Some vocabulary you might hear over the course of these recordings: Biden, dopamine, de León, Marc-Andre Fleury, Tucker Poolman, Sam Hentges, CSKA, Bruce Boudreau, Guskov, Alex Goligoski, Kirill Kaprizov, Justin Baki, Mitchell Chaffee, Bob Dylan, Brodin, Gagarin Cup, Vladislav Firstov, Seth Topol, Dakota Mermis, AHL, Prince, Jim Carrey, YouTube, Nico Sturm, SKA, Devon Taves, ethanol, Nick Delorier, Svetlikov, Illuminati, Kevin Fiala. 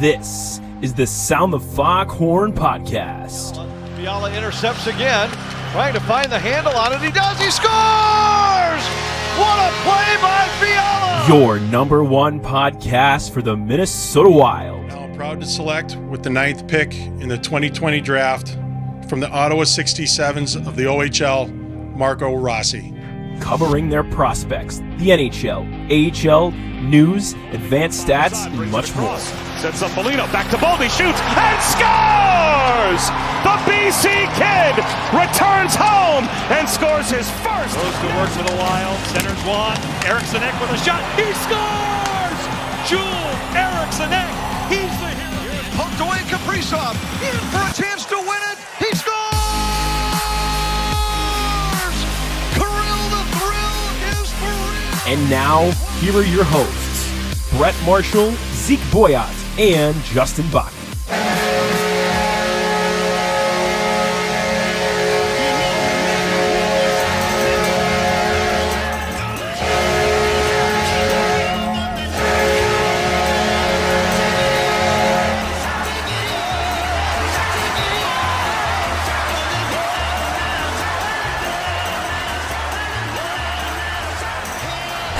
This is the Sound the Foghorn Podcast. Fiala intercepts again, trying to find the handle on it. He does. He scores! What a play by Fiala! Your number one podcast for the Minnesota Wild. Now I'm proud to select with the 9th pick in the 2020 draft from the Ottawa 67s of the OHL, Marco Rossi. Covering their prospects, the NHL, AHL, news, advanced stats, and much more. Sets up Foligno, back to Boldy, shoots, and scores! The BC Kid returns home and scores his first. Goes to work for the Wild, centers one, Eriksson Ek with a shot, he scores! Joel Eriksson Ek, he's the hero. Here's poked away Kaprizov, in for a chance to win it, he scores! And now, here are your hosts, Brett Marshall, Zeke Boyett, and Justin Baki.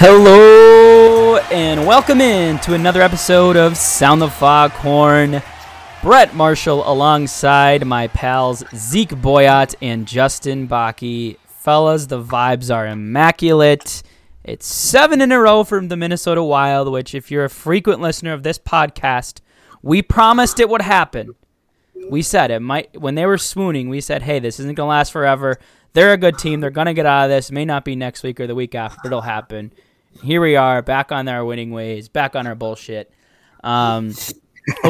Hello and welcome in to another episode of Sound the Foghorn. Brett Marshall alongside my pals Zeke Boyett and Justin Baki. Fellas, the vibes are immaculate. It's 7 in a row from the Minnesota Wild, which if you're a frequent listener of this podcast, we promised it would happen. We said it might. When they were swooning, we said, hey, this isn't going to last forever. They're a good team. They're going to get out of this. It may not be next week or the week after. It'll happen. Here we are, back on our winning ways, back on our bullshit. We'll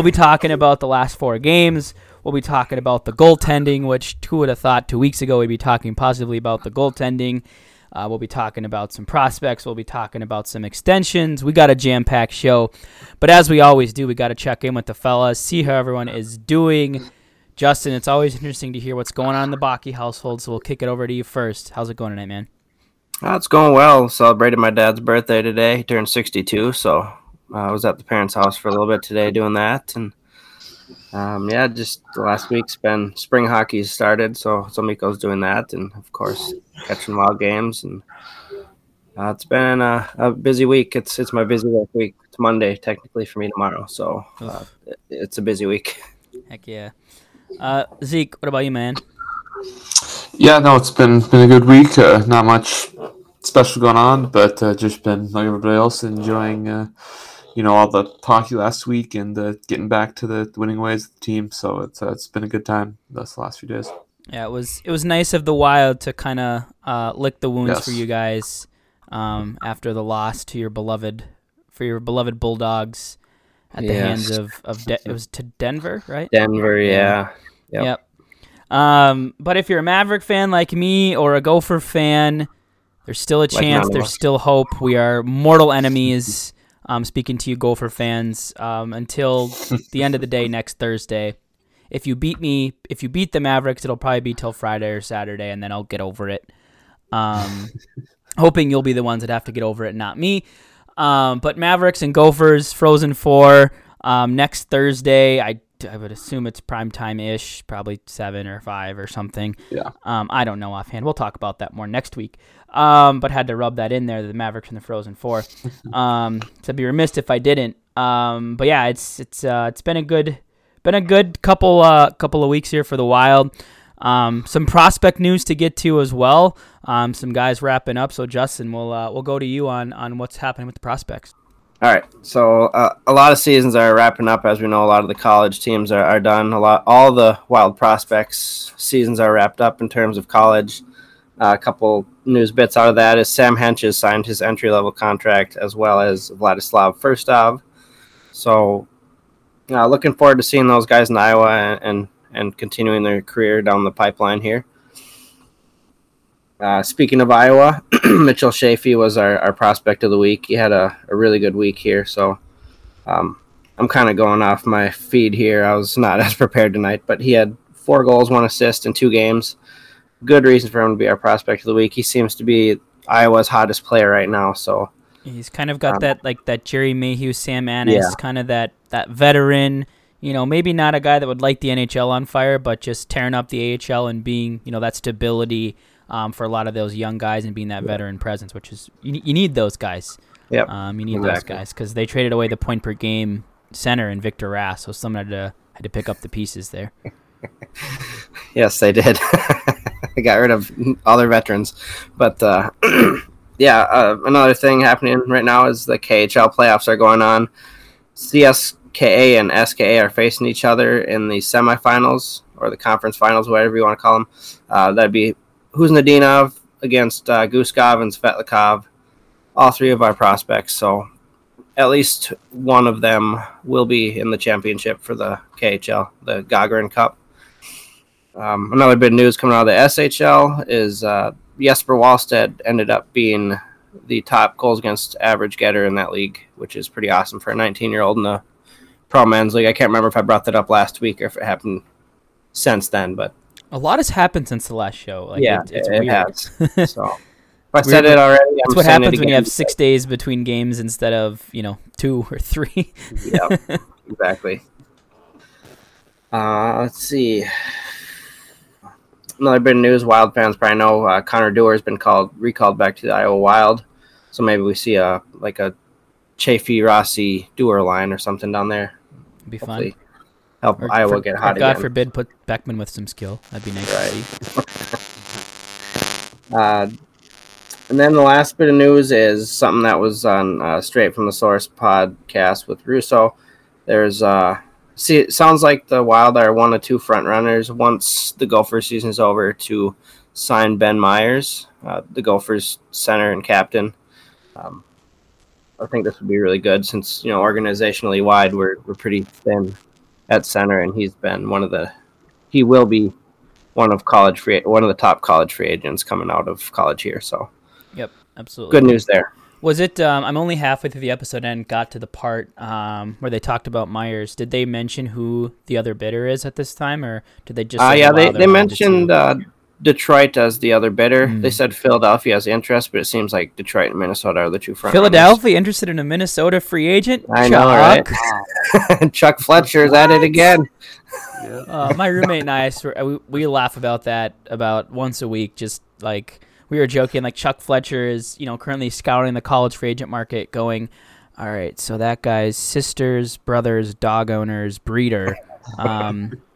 be talking about the last four games. We'll be talking about the goaltending, which who would have thought 2 weeks ago we'd be talking positively about the goaltending. We'll be talking about some prospects. We'll be talking about some extensions. We got a jam-packed show. But as we always do, we got to check in with the fellas, see how everyone is doing. Justin, it's always interesting to hear what's going on in the Baki household, so we'll kick it over to you first. How's it going tonight, man? It's going well. Celebrated my dad's birthday today. He turned 62, so I was at the parents' house for a little bit today doing that. And just last week's been spring hockey started, so Mikko's doing that, and of course catching wild games. And it's been a busy week. It's my busy week. It's Monday technically for me tomorrow, so it's a busy week. Heck yeah. Zeke, what about you, man? Yeah, no, it's been a good week. Not much special going on, but just been like everybody else, enjoying all the hockey last week and getting back to the winning ways of the team. So it's been a good time those last few days. Yeah, it was nice of the Wild to kind of lick the wounds for you guys after the loss to your beloved Bulldogs at the hands of it was to Denver, right? Denver, yeah. Yep. But if you're a Maverick fan like me or a Gopher fan, there's still a chance. There's still hope. We are mortal enemies. Speaking to you, Gopher fans, until the end of the day next Thursday. If you beat the Mavericks, it'll probably be till Friday or Saturday, and then I'll get over it. Hoping you'll be the ones that have to get over it, not me. But Mavericks and Gophers, Frozen Four, next Thursday. I would assume it's primetime-ish, probably 7 or 5 or something. Yeah. I don't know offhand. We'll talk about that more next week. But had to rub that in there, the Mavericks and the Frozen Four. So I'd be remiss if I didn't. But yeah, it's been a good couple of weeks here for the Wild. Some prospect news to get to as well. Some guys wrapping up. So Justin, we'll go to you on what's happening with the prospects. All right, so a lot of seasons are wrapping up. As we know, a lot of the college teams are done. All the Wild prospects seasons are wrapped up in terms of college. A couple news bits out of that is Sam Hentges signed his entry-level contract, as well as Vladislav Firstov. So looking forward to seeing those guys in Iowa and continuing their career down the pipeline here. Speaking of Iowa, Mitchell Chaffee was our prospect of the week. He had a really good week here, so I'm kind of going off my feed here. I was not as prepared tonight, but he had 4 goals, 1 assist in 2 games. Good reason for him to be our prospect of the week. He seems to be Iowa's hottest player right now, so He's kind of got that, like, that Jerry Mayhew, Sam Anas, kind of that veteran, you know, maybe not a guy that would light the NHL on fire, but just tearing up the AHL and being, you know, that stability for a lot of those young guys and being that veteran presence, which is, you need those guys. Yep. You need those guys, because they traded away the point per game center in Victor Rass, so someone had to pick up the pieces there. Yes, they did. They got rid of all their veterans. But, another thing happening right now is the KHL playoffs are going on. CSKA and SKA are facing each other in the semifinals or the conference finals, whatever you want to call them. That'd be Huznadinov against Guskov and Svetlikov, all three of our prospects. So at least one of them will be in the championship for the KHL, the Gagarin Cup. Another bit of news coming out of the SHL is Jesper Wallstedt ended up being the top goals against average getter in that league, which is pretty awesome for a 19-year-old in the Pro Men's League. I can't remember if I brought that up last week or if it happened since then, but a lot has happened since the last show. Like, yeah, it's it weird. Has. So I said it already. That's what happens when you have 6 days between games instead of, you know, 2 or 3. Yeah, exactly. Let's see. Another bit of news. Wild fans probably know Connor Dewar has been recalled back to the Iowa Wild. So maybe we see a Chaffee, Rossi, Dewar line or something down there. It'd be fun. Help or Iowa get hot again. God forbid, put Beckman with some skill. That'd be nice to see. And then the last bit of news is something that was on Straight from the Source podcast with Russo. There's it sounds like the Wild are one of two front runners once the Gophers season is over to sign Ben Meyers, the Gophers center and captain. I think this would be really good since, you know, organizationally wide we're pretty thin at center, and he's been one of the top college free agents coming out of college here. So. Yep, absolutely. Good news there. Was it, I'm only halfway through the episode and got to the part where they talked about Myers. Did they mention who the other bidder is at this time, or did they just they mentioned Detroit as the other bidder. Mm. They said Philadelphia has interest, but it seems like Detroit and Minnesota are the two front Philadelphia runners. Interested in a Minnesota free agent? I know, right? Chuck Fletcher's at it again. Yeah. My roommate and I swear, we laugh about that about once a week, just like... We were joking, like Chuck Fletcher is, you know, currently scouting the college free agent market going, all right, so that guy's sisters, brothers, dog owners, breeder,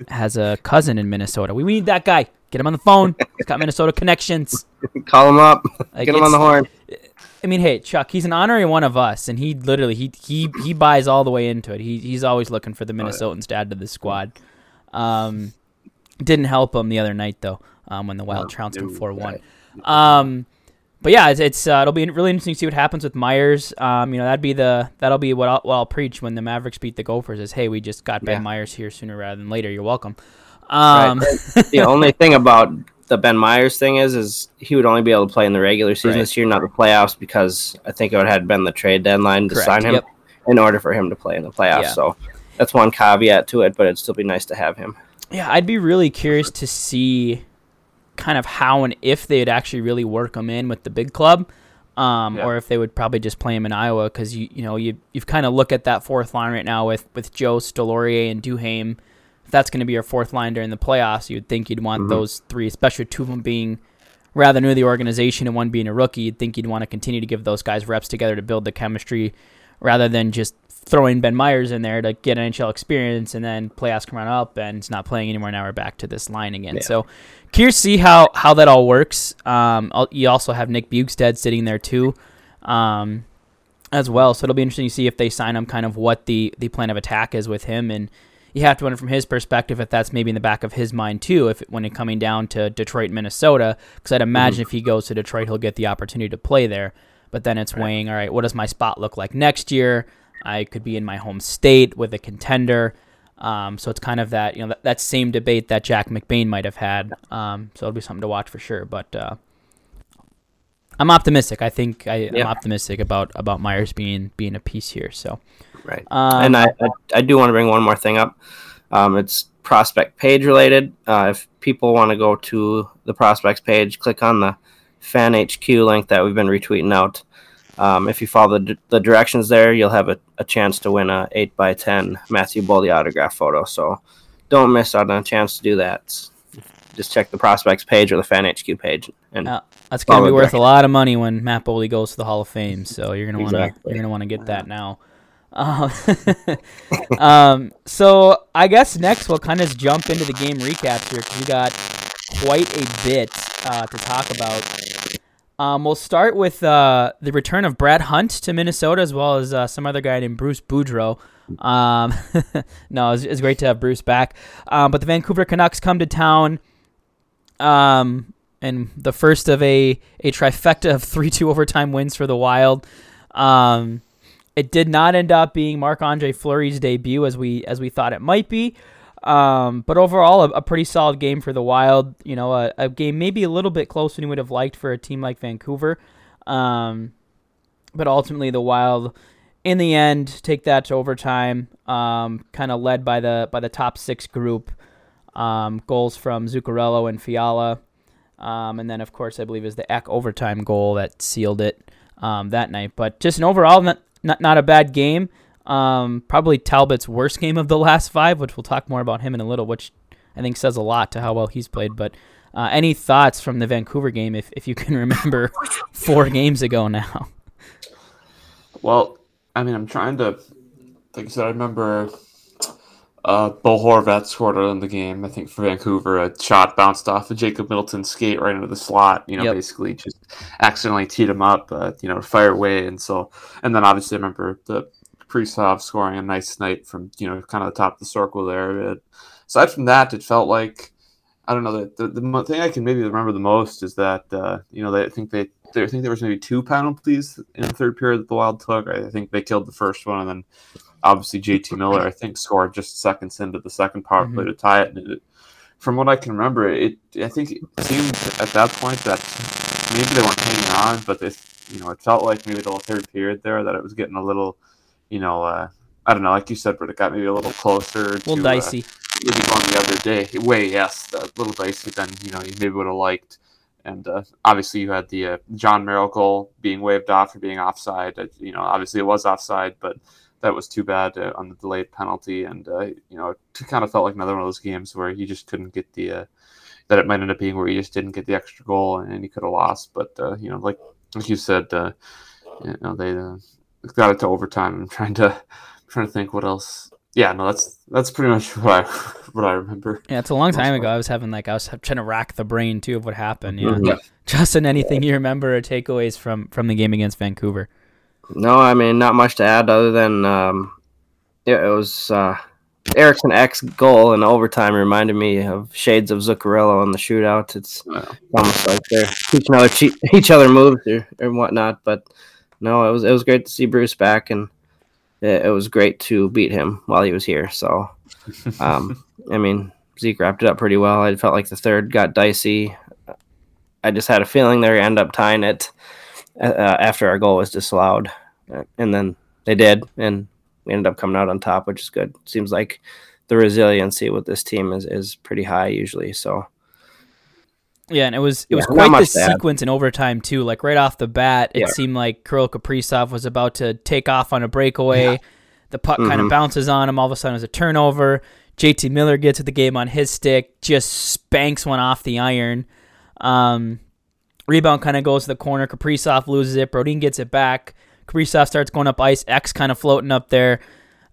has a cousin in Minnesota. We need that guy. Get him on the phone. He's got Minnesota connections. Call him up. Like, get him on the horn. I mean, hey, Chuck, he's an honorary one of us, and he literally he buys all the way into it. He's always looking for the Minnesotans to add to the squad. Didn't help him the other night, though, when the Wild trounced him 4-1. But yeah, it's it'll be really interesting to see what happens with Myers. You know, that'll be what I'll preach when the Mavericks beat the Gophers is, hey, we just got Ben Meyers here sooner rather than later. You're welcome. Right. The only thing about the Ben Meyers thing is he would only be able to play in the regular season this year, not the playoffs, because I think it had been the trade deadline to sign him in order for him to play in the playoffs. Yeah. So that's one caveat to it, but it'd still be nice to have him. Yeah, I'd be really curious to see kind of how and if they'd actually really work him in with the big club, or if they would probably just play him in Iowa, because you've kind of look at that fourth line right now with Jost, Delorier, and Duhame. If that's going to be your fourth line during the playoffs, you'd think you'd want those three, especially two of them being rather new to the organization and one being a rookie. You'd think you'd want to continue to give those guys reps together to build the chemistry rather than just throwing Ben Meyers in there to get NHL experience and then playoffs come on up and it's not playing anymore. Now we're back to this line again. Yeah. So curious to see how that all works. You also have Nick Bjugstad sitting there too, as well. So it'll be interesting to see if they sign him, kind of what the plan of attack is with him. And you have to wonder from his perspective if that's maybe in the back of his mind too, if when it coming down to Detroit, Minnesota, because I'd imagine if he goes to Detroit, he'll get the opportunity to play there. But then it's weighing, all right, what does my spot look like next year? I could be in my home state with a contender. So it's kind of that, you know, that same debate that Jack McBain might have had. So it'll be something to watch for sure. But I'm optimistic. I think I'm optimistic about Myers being a piece here. So right. And I do want to bring one more thing up. It's prospect page related. If people want to go to the prospects page, click on the Fan HQ link that we've been retweeting out. If you follow the directions there, you'll have a chance to win a 8x10 Matthew Boldy autograph photo. So don't miss out on a chance to do that. Just check the prospects page or the Fan HQ page, and that's going to be worth a lot of money when Matt Boldy goes to the Hall of Fame. So you're going to want to get that now. So I guess next we'll kind of jump into the game recaps here, because we got quite a bit to talk about. We'll start with the return of Brad Hunt to Minnesota, as well as some other guy named Bruce Boudreau. No, it's great to have Bruce back. But the Vancouver Canucks come to town, and the first of a trifecta of 3-2 overtime wins for the Wild. It did not end up being Marc-Andre Fleury's debut as we thought it might be. But overall, a pretty solid game for the Wild. You know, a game maybe a little bit closer than you would have liked for a team like Vancouver. But ultimately, the Wild, in the end, take that to overtime. Kind of led by the top six group. Goals from Zuccarello and Fiala, and then of course I believe is the Ek overtime goal that sealed it that night. But just an overall not a bad game. Probably Talbot's worst game of the last five, which we'll talk more about him in a little, which I think says a lot to how well he's played. But any thoughts from the Vancouver game, if you can remember 4 games ago now? Well, I mean, I'm trying to think. So I remember Bo Horvat scored in the game, I think, for Vancouver. A shot bounced off of Jacob Middleton's skate right into the slot, basically just accidentally teed him up, fire away. And then obviously I remember the Kaprizov scoring a nice night from, kind of the top of the circle there. But aside from that, it felt like, I don't know, the thing I can maybe remember the most is that, I think there was maybe 2 penalties in the third period that the Wild took. I think they killed the first one, and then obviously JT Miller, I think, scored just seconds into the second power play to tie it. And from what I can remember, I think it seemed at that point that maybe they weren't hanging on, but it felt like maybe the whole third period there that it was getting a little, I don't know, like you said, but it got maybe a little closer. A little dicey. Maybe on the other day, a little dicey than you maybe would have liked. And obviously you had the John Merrill goal being waved off for being offside. Obviously it was offside, but that was too bad on the delayed penalty. And, it kind of felt like another one of those games where you just couldn't get that it might end up being where you just didn't get the extra goal and you could have lost. But, like you said, they got it to overtime. I'm trying to think what else. Yeah, no, that's pretty much what I remember. Yeah, it's a long time ago. I was trying to rack the brain too of what happened. Yeah, Justin, anything you remember or takeaways from the game against Vancouver? No, I mean, not much to add other than it was Eriksson Ek's goal in overtime reminded me of shades of Zuccarello in the shootout. It's almost like they're teaching each other moves or whatnot. But no, it was great to see Bruce back and. It was great to beat him while he was here. So, Zeke wrapped it up pretty well. I felt like the third got dicey. I just had a feeling they were going to end up tying it after our goal was disallowed. And then they did, and we ended up coming out on top, which is good. Seems like the resiliency with this team is pretty high usually. So, yeah, and it was quite the sequence in overtime too. Like right off the bat, it seemed like Kirill Kaprizov was about to take off on a breakaway. Yeah. The puck kind of bounces on him. All of a sudden, it was a turnover. JT Miller gets at the game on his stick, just spanks one off the iron. Rebound kind of goes to the corner. Kaprizov loses it. Brodin gets it back. Kaprizov starts going up ice. Ek's kind of floating up there.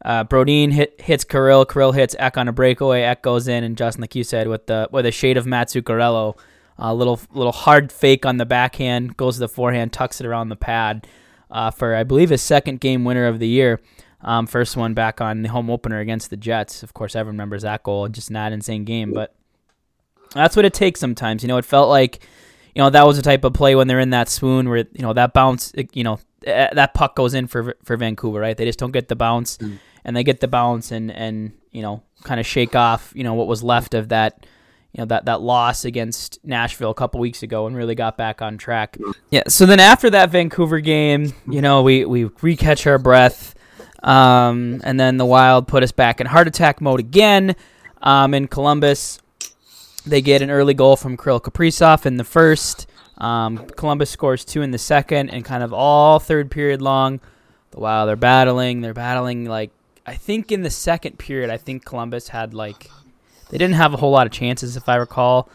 Brodin hits Kirill. Kirill hits Ek on a breakaway. Ek goes in, and Justin, like you said, with a shade of Matt Zuccarello. A little hard fake on the backhand, goes to the forehand, tucks it around the pad for, I believe, his second game winner of the year. First one back on the home opener against the Jets. Of course, everyone remembers that goal. Just not an insane game, but that's what it takes sometimes. It felt like, that was the type of play when they're in that swoon where, that bounce, that puck goes in for Vancouver, right? They just don't get the bounce, and they get the bounce and kind of shake off, what was left of that. That loss against Nashville a couple weeks ago and really got back on track. Yeah, so then after that Vancouver game, we re-catch our breath, and then the Wild put us back in heart attack mode again. In Columbus, they get an early goal from Kirill Kaprizov in the first. Columbus scores two in the second, and kind of all third period long, wow, they're battling. Like, I think in the second period, I think Columbus had, like, they didn't have a whole lot of chances, if I recall.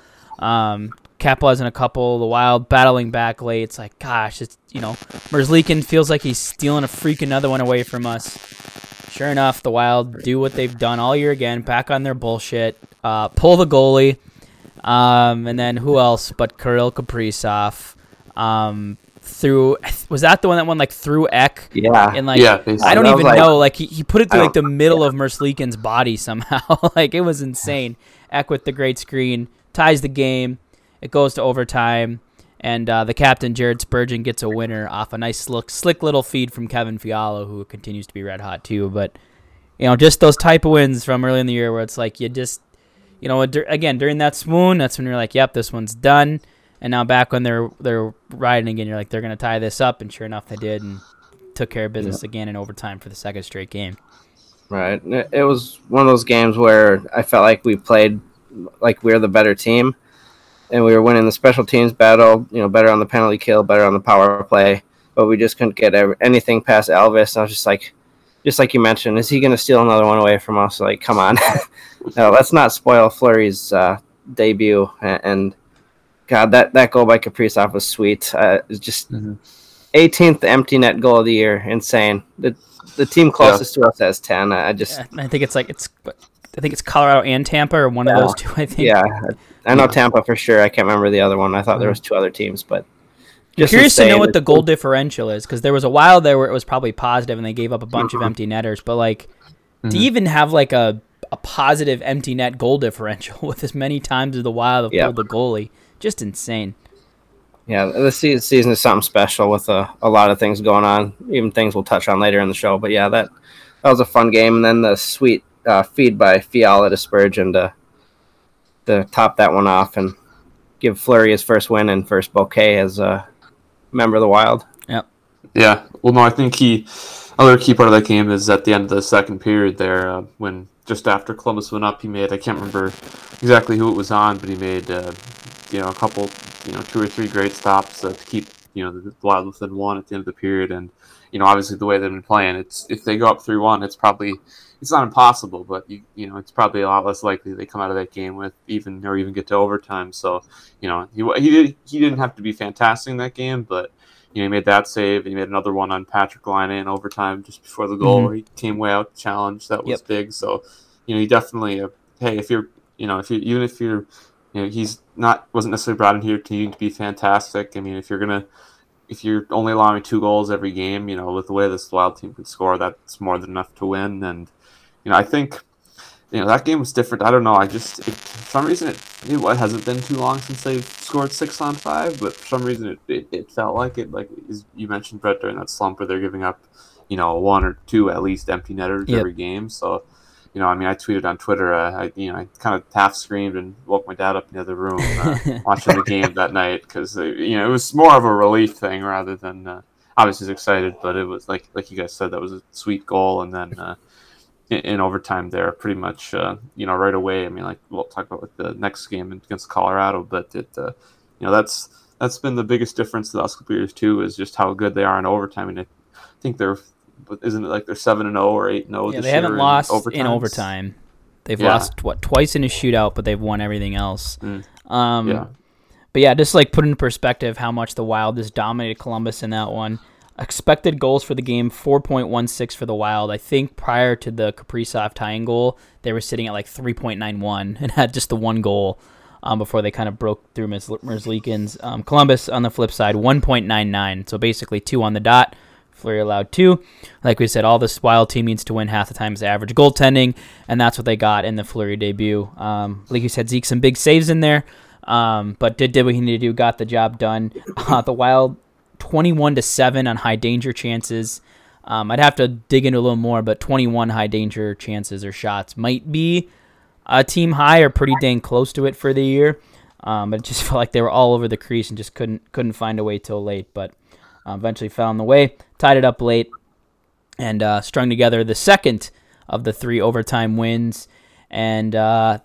Capitalizing a couple, the Wild battling back late. It's like, gosh, it's, you know, Merzlikins feels like he's stealing a freak another one away from us. Sure enough, the Wild do what they've done all year again, back on their bullshit, pull the goalie, and then who else but Kirill Kaprizov, was that the one that won, like, through Ek? Yeah. And, like, yeah, I don't even know. Like, he put it through, like, the middle of Merzlikin's body somehow. Like, it was insane. Ek with the great screen ties the game. It goes to overtime, and the captain, Jared Spurgeon, gets a winner off a nice, slick little feed from Kevin Fiala, who continues to be red hot, too. But, you know, just those type of wins from early in the year where it's like you just, you know, again, during that swoon, that's when you're like, yep, this one's done. And now back when they're riding again, you're like, they're going to tie this up. And sure enough, they did, and took care of business again in overtime for the second straight game. Right. It was one of those games where I felt like we played like we were the better team. And we were winning the special teams battle, you know, better on the penalty kill, better on the power play. But we just couldn't get anything past Elvis. And I was just like you mentioned, is he going to steal another one away from us? Like, come on. No, let's not spoil Fleury's debut. And God, that goal by Kaprizov was sweet. It's just 18th empty net goal of the year. Insane. The team closest to us has 10. I think it's like I think it's Colorado and Tampa, or one of those two, I think. Yeah, I know Tampa for sure. I can't remember the other one. I thought there was two other teams, but just I'm curious to know what the goal differential is, because there was a while there where it was probably positive, and they gave up a bunch of empty netters. But, like, to even have, like, a positive empty net goal differential with as many times as the Wild have pulled the goalie, just insane. Yeah, this season is something special with a lot of things going on, even things we'll touch on later in the show. But, yeah, that was a fun game. And then the sweet feed by Fiala to Spurgeon to top that one off and give Fleury his first win and first bouquet as a member of the Wild. Yep. Yeah. Well, no, I think another key part of that game is at the end of the second period there when just after Columbus went up, he made, I can't remember exactly who it was on, but he made, a couple, two or three great stops to keep, the Wild within one at the end of the period. And, obviously the way they've been playing, it's if they go up 3-1, it's not impossible, but it's probably a lot less likely they come out of that game with even get to overtime. So, he didn't have to be fantastic in that game, but he made that save, and he made another one on Patrick Line in overtime just before the goal. Mm-hmm. He came way out challenge that was big. So, he definitely he's wasn't necessarily brought in here to be fantastic. I mean, if you're only allowing 2 goals every game, with the way this Wild team can score, that's more than enough to win. And I think, that game was different. I don't know. For some reason, it hasn't been too long since they've scored 6 on 5, but for some reason, it felt like it. Like, you mentioned, Brett, during that slump where they're giving up, 1 or 2 at least empty netters every game. So, I tweeted on Twitter, I kind of half screamed and woke my dad up in the other room watching the game that night because, it was more of a relief thing rather than, obviously, I was excited, but it was like you guys said, that was a sweet goal. And then, in overtime there, pretty much, right away. I mean, like, we'll talk about the next game against Colorado, but it, that's been the biggest difference the last couple years too, is just how good they are in overtime. And I think they're 7-0 or 8-0. Yeah, they haven't lost in overtime. They've lost twice in a shootout, but they've won everything else. But yeah, just like put into perspective how much the Wild just dominated Columbus in that one. Expected goals for the game, 4.16 for the Wild. I think prior to the Kaprizov tying goal, they were sitting at like 3.91 and had just the one goal before they kind of broke through Merzlikins. Columbus, on the flip side, 1.99. So basically 2 on the dot. Fleury allowed 2. Like we said, all this Wild team needs to win half the time's average goaltending, and that's what they got in the Fleury debut. Like you said, Zeke, some big saves in there, but did what he needed to do, got the job done. The Wild 21-7 on high danger chances. I'd have to dig into a little more, but 21 high danger chances or shots might be a team high or pretty dang close to it for the year. But it just felt like they were all over the crease and just couldn't find a way till late, but eventually found the way, tied it up late, and strung together the second of the 3 overtime wins. And then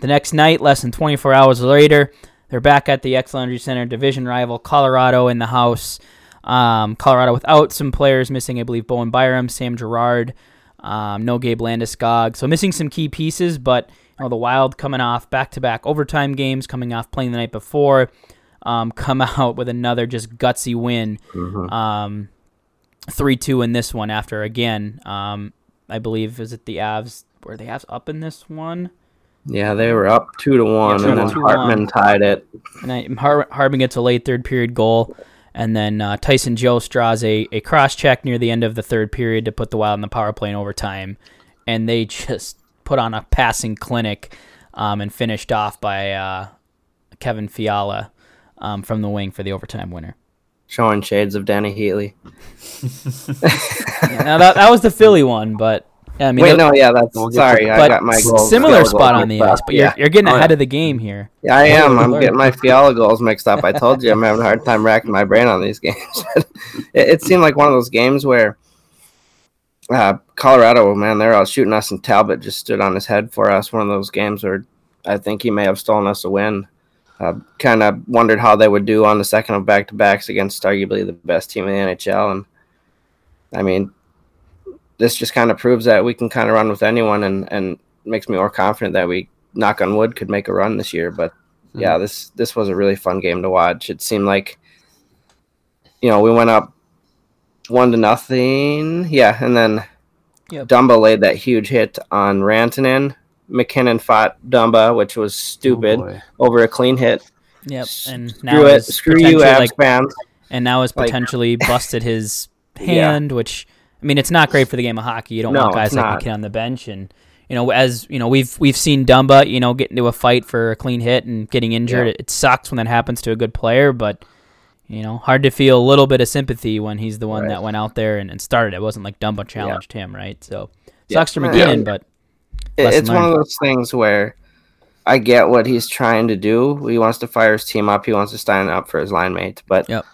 the next night, less than 24 hours later, They're back at the Xlandry Center, division rival Colorado in the house. Colorado without some players missing, I believe, Bowen Byram, Sam Girard, no Gabe Landeskog. So missing some key pieces, but you know, the Wild coming off back-to-back overtime games, coming off playing the night before, come out with another just gutsy win, 3-2 in this one after, again, I believe, is it the Avs? Were the Avs up in this one? Yeah, they were up 2-1, and then Hartman tied it. And Hartman gets a late third-period goal, and then Tyson Jost draws a cross-check near the end of the third period to put the Wild in the power play in overtime, and they just put on a passing clinic and finished off by Kevin Fiala from the wing for the overtime winner. Showing shades of Danny Heatley. Yeah, now that was the Philly one, but... Yeah, I mean, that's... Sorry, I got my goals. Similar spot on the ice, but you're getting ahead of the game here. Yeah, I am. I'm getting my Fiala goals mixed up. I told you I'm having a hard time racking my brain on these games. It seemed like one of those games where Colorado, man, they're all shooting us, and Talbot just stood on his head for us. One of those games where I think he may have stolen us a win. Kind of wondered how they would do on the second of back-to-backs against arguably the best team in the NHL. And, I mean... This just kind of proves that we can kind of run with anyone, and makes me more confident that we, knock on wood, could make a run this year. But, yeah, this was a really fun game to watch. It seemed like, you know, we went up 1-0. Yeah, and then Dumba laid that huge hit on Rantanen. MacKinnon fought Dumba, which was stupid, over a clean hit. Yep, and screw you, Abs fans. And now has potentially busted his hand, which... I mean, it's not great for the game of hockey. You don't want guys like McKinnon on the bench, and you know, as you know, we've seen Dumba, you know, get into a fight for a clean hit and getting injured. Yeah. It sucks when that happens to a good player, but you know, hard to feel a little bit of sympathy when he's the one that went out there and started. It wasn't like Dumba challenged him, right? So sucks for McKinnon, but it's one of those things where I get what he's trying to do. He wants to fire his team up. He wants to stand up for his line mate, but in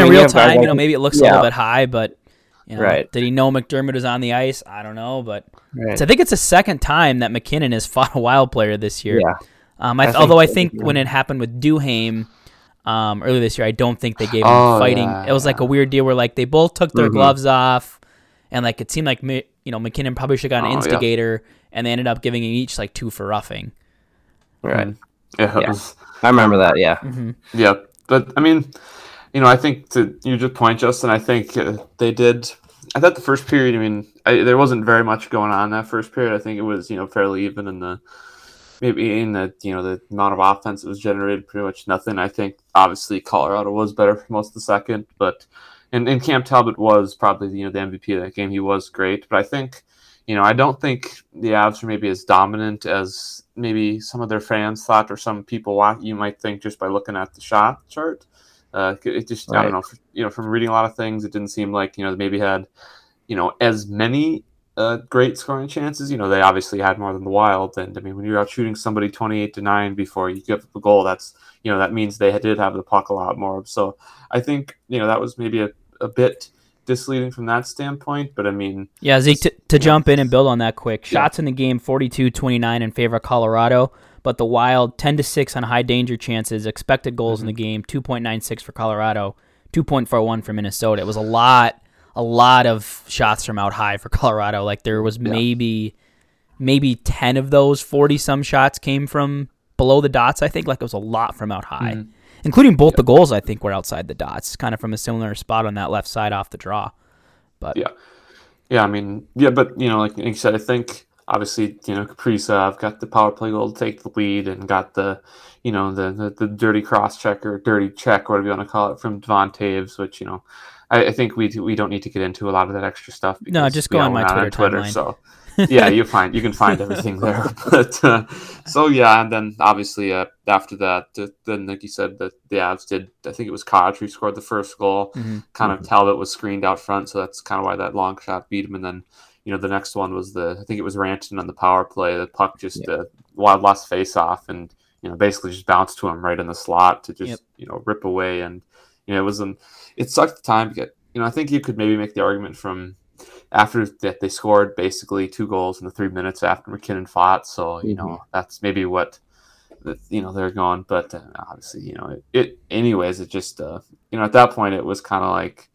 a real time, you know, maybe it looks a little bit high, but. You know, did he know McDermott was on the ice? I don't know, but I think it's the second time that McKinnon has fought a Wild player this year. Yeah. I think when it happened with Duhaime earlier this year, I don't think they gave him fighting. Yeah, it was like a weird deal where like they both took their gloves off, and like it seemed like McKinnon probably should have gotten an instigator, and they ended up giving him each like 2 for roughing. Right. I remember that. Yeah. Mm-hmm. Yeah, but I mean. You know, I think to your point, Justin, I think they did. I thought the first period, I mean, there wasn't very much going on in that first period. I think it was, you know, fairly even the amount of offense that was generated, pretty much nothing. I think obviously Colorado was better for most of the second, but and Cam Talbot was probably, you know, the MVP of that game. He was great, but I think, you know, I don't think the Avs are maybe as dominant as maybe some of their fans thought, or some people you might think just by looking at the shot chart. It just, I don't know, you know, from reading a lot of things, it didn't seem like, you know, they maybe had, you know, as many great scoring chances. You know, they obviously had more than the Wild. And I mean, when you're out shooting somebody 28-9 before you give up a goal, that's, you know, that means they did have the puck a lot more. So I think, you know, that was maybe a bit misleading from that standpoint. But I mean, yeah, Zeke, to jump in and build on that quick, shots in the game, 42-29 in favor of Colorado. But the Wild, 10-6 on high danger chances, expected goals in the game, 2.96 for Colorado, 2.41 for Minnesota. It was a lot of shots from out high for Colorado. Like there was maybe 10 of those 40-some shots came from below the dots, I think. Like it was a lot from out high, including both the goals, I think, were outside the dots, kind of from a similar spot on that left side off the draw. But I mean, but, you know, like you said, I think... Obviously, you know, Kaprizov got the power play goal to take the lead, and got the, you know, the dirty cross check or dirty check, whatever you want to call it, from Devon Taves, which, you know, I think we don't need to get into a lot of that extra stuff. Because no, just go on my Twitter timeline. So yeah, you can find everything there. But so yeah, and then obviously after that, then like you said, the Avs did. I think it was Kadri who scored the first goal. Kind of Talbot was screened out front, so that's kind of why that long shot beat him, and then. You know, the next one was I think it was Rantanen on the power play. The puck just Wild lost face off, and you know, basically just bounced to him right in the slot to just you know, rip away. And you know, it sucked at the time. To get, you know, I think you could maybe make the argument from after that they scored basically 2 goals in the 3 minutes after McKinnon fought. So you know, that's maybe what you know, they're gone. But obviously, you know, anyways, it just, you know, at that point, it was kind of like,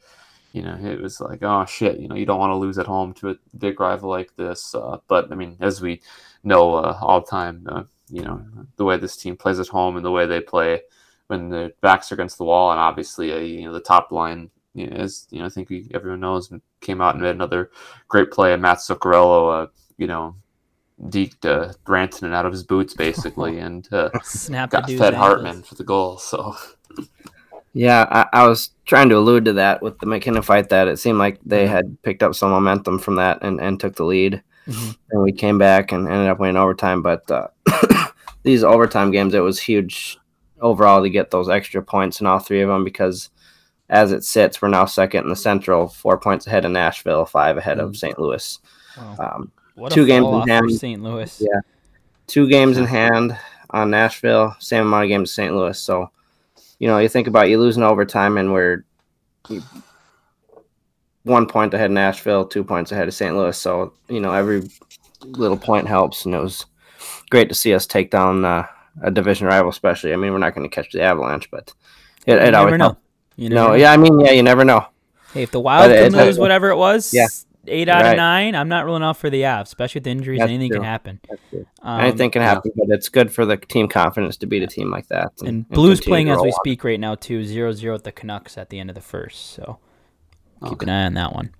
you know, it was like, oh, shit, you know, you don't want to lose at home to a big rival like this. But, I mean, as we know all the time, you know, the way this team plays at home and the way they play when their backs are against the wall. And obviously, you know, the top line, you know, as, you know, I think everyone knows, came out and made another great play. And Matt Zuccarello, you know, deked Rantanen out of his boots, basically, and got fed Hartman for the goal. So... Yeah, I was trying to allude to that with the MacKinnon fight, that it seemed like they had picked up some momentum from that and took the lead. Mm-hmm. And we came back and ended up winning overtime. But these overtime games, it was huge overall to get those extra points in all three of them, because as it sits, we're now second in the Central, 4 points ahead of Nashville, five ahead of St. Louis. Wow. Two games in hand. St. Louis. Yeah, 2 games in hand on Nashville, same amount of games to St. Louis. So, you know, you think about you losing overtime and we're 1 point ahead of Nashville, 2 points ahead of St. Louis. So, you know, every little point helps. And it was great to see us take down a division rival, especially. I mean, we're not going to catch the Avalanche, but it always helps. You never know. Yeah, I mean, yeah, you never know. Hey, if the Wild can lose whatever it was, 8 out of 9, I'm not ruling out for the Avs, especially with injuries. Anything can happen. Anything can happen, but it's good for the team confidence to beat a team like that. And Blues playing as we speak right now, too, 0-0 at the Canucks at the end of the first. So keep an eye on that one.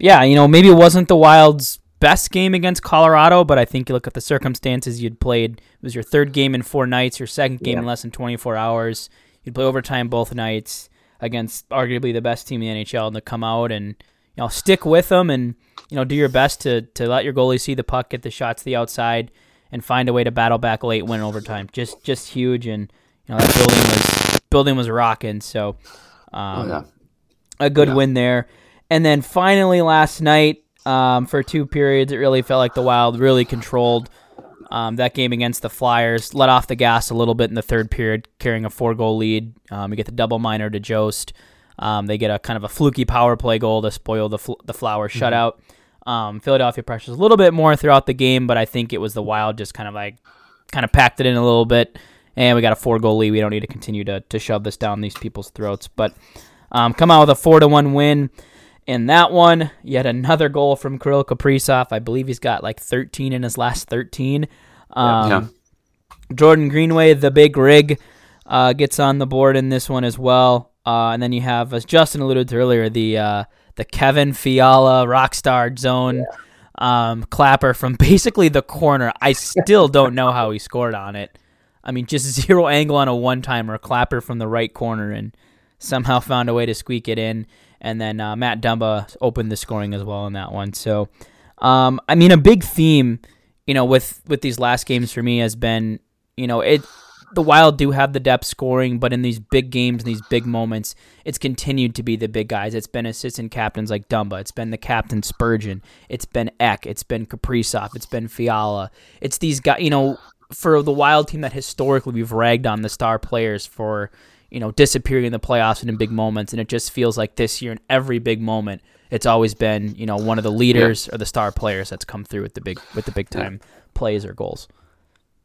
Yeah, you know, maybe it wasn't the Wild's best game against Colorado, but I think you look at the circumstances you'd played. It was your third game in 4 nights, your second game in less than 24 hours. You'd play overtime both nights against arguably the best team in the NHL, and to come out and, you know, stick with them and, you know, do your best to let your goalie see the puck, get the shots to the outside, and find a way to battle back late, win overtime. Just huge, and, you know, that building was rocking. So a good win there. And then finally last night, for 2 periods, it really felt like the Wild really controlled that game against the Flyers. Let off the gas a little bit in the third period, carrying a 4-goal lead. We get the double minor to Jost. They get a kind of a fluky power play goal to spoil the Flower shutout. Philadelphia pressures a little bit more throughout the game, but I think it was the Wild just kind of packed it in a little bit, and we got a 4-goal lead. We don't need to continue to shove this down these people's throats, but come out with a 4-1 win in that one. Yet another goal from Kirill Kaprizov. I believe he's got like 13 in his last 13. Jordan Greenway, the big rig, gets on the board in this one as well. And then you have, as Justin alluded to earlier, the Kevin Fiala Rockstar Zone clapper from basically the corner. I still don't know how he scored on it. I mean, just zero angle on a one-timer, a clapper from the right corner, and somehow found a way to squeak it in. And then Matt Dumba opened the scoring as well in that one. So, I mean, a big theme, you know, with these last games for me has been, you know, the Wild do have the depth scoring, but in these big games, these big moments, it's continued to be the big guys. It's been assistant captains like Dumba. It's been the captain Spurgeon. It's been Ek. It's been Kaprizov. It's been Fiala. It's these guys, you know, for the Wild team that historically we've ragged on the star players for, you know, disappearing in the playoffs and in big moments. And it just feels like this year in every big moment, it's always been, you know, one of the leaders or the star players that's come through with the big time plays or goals.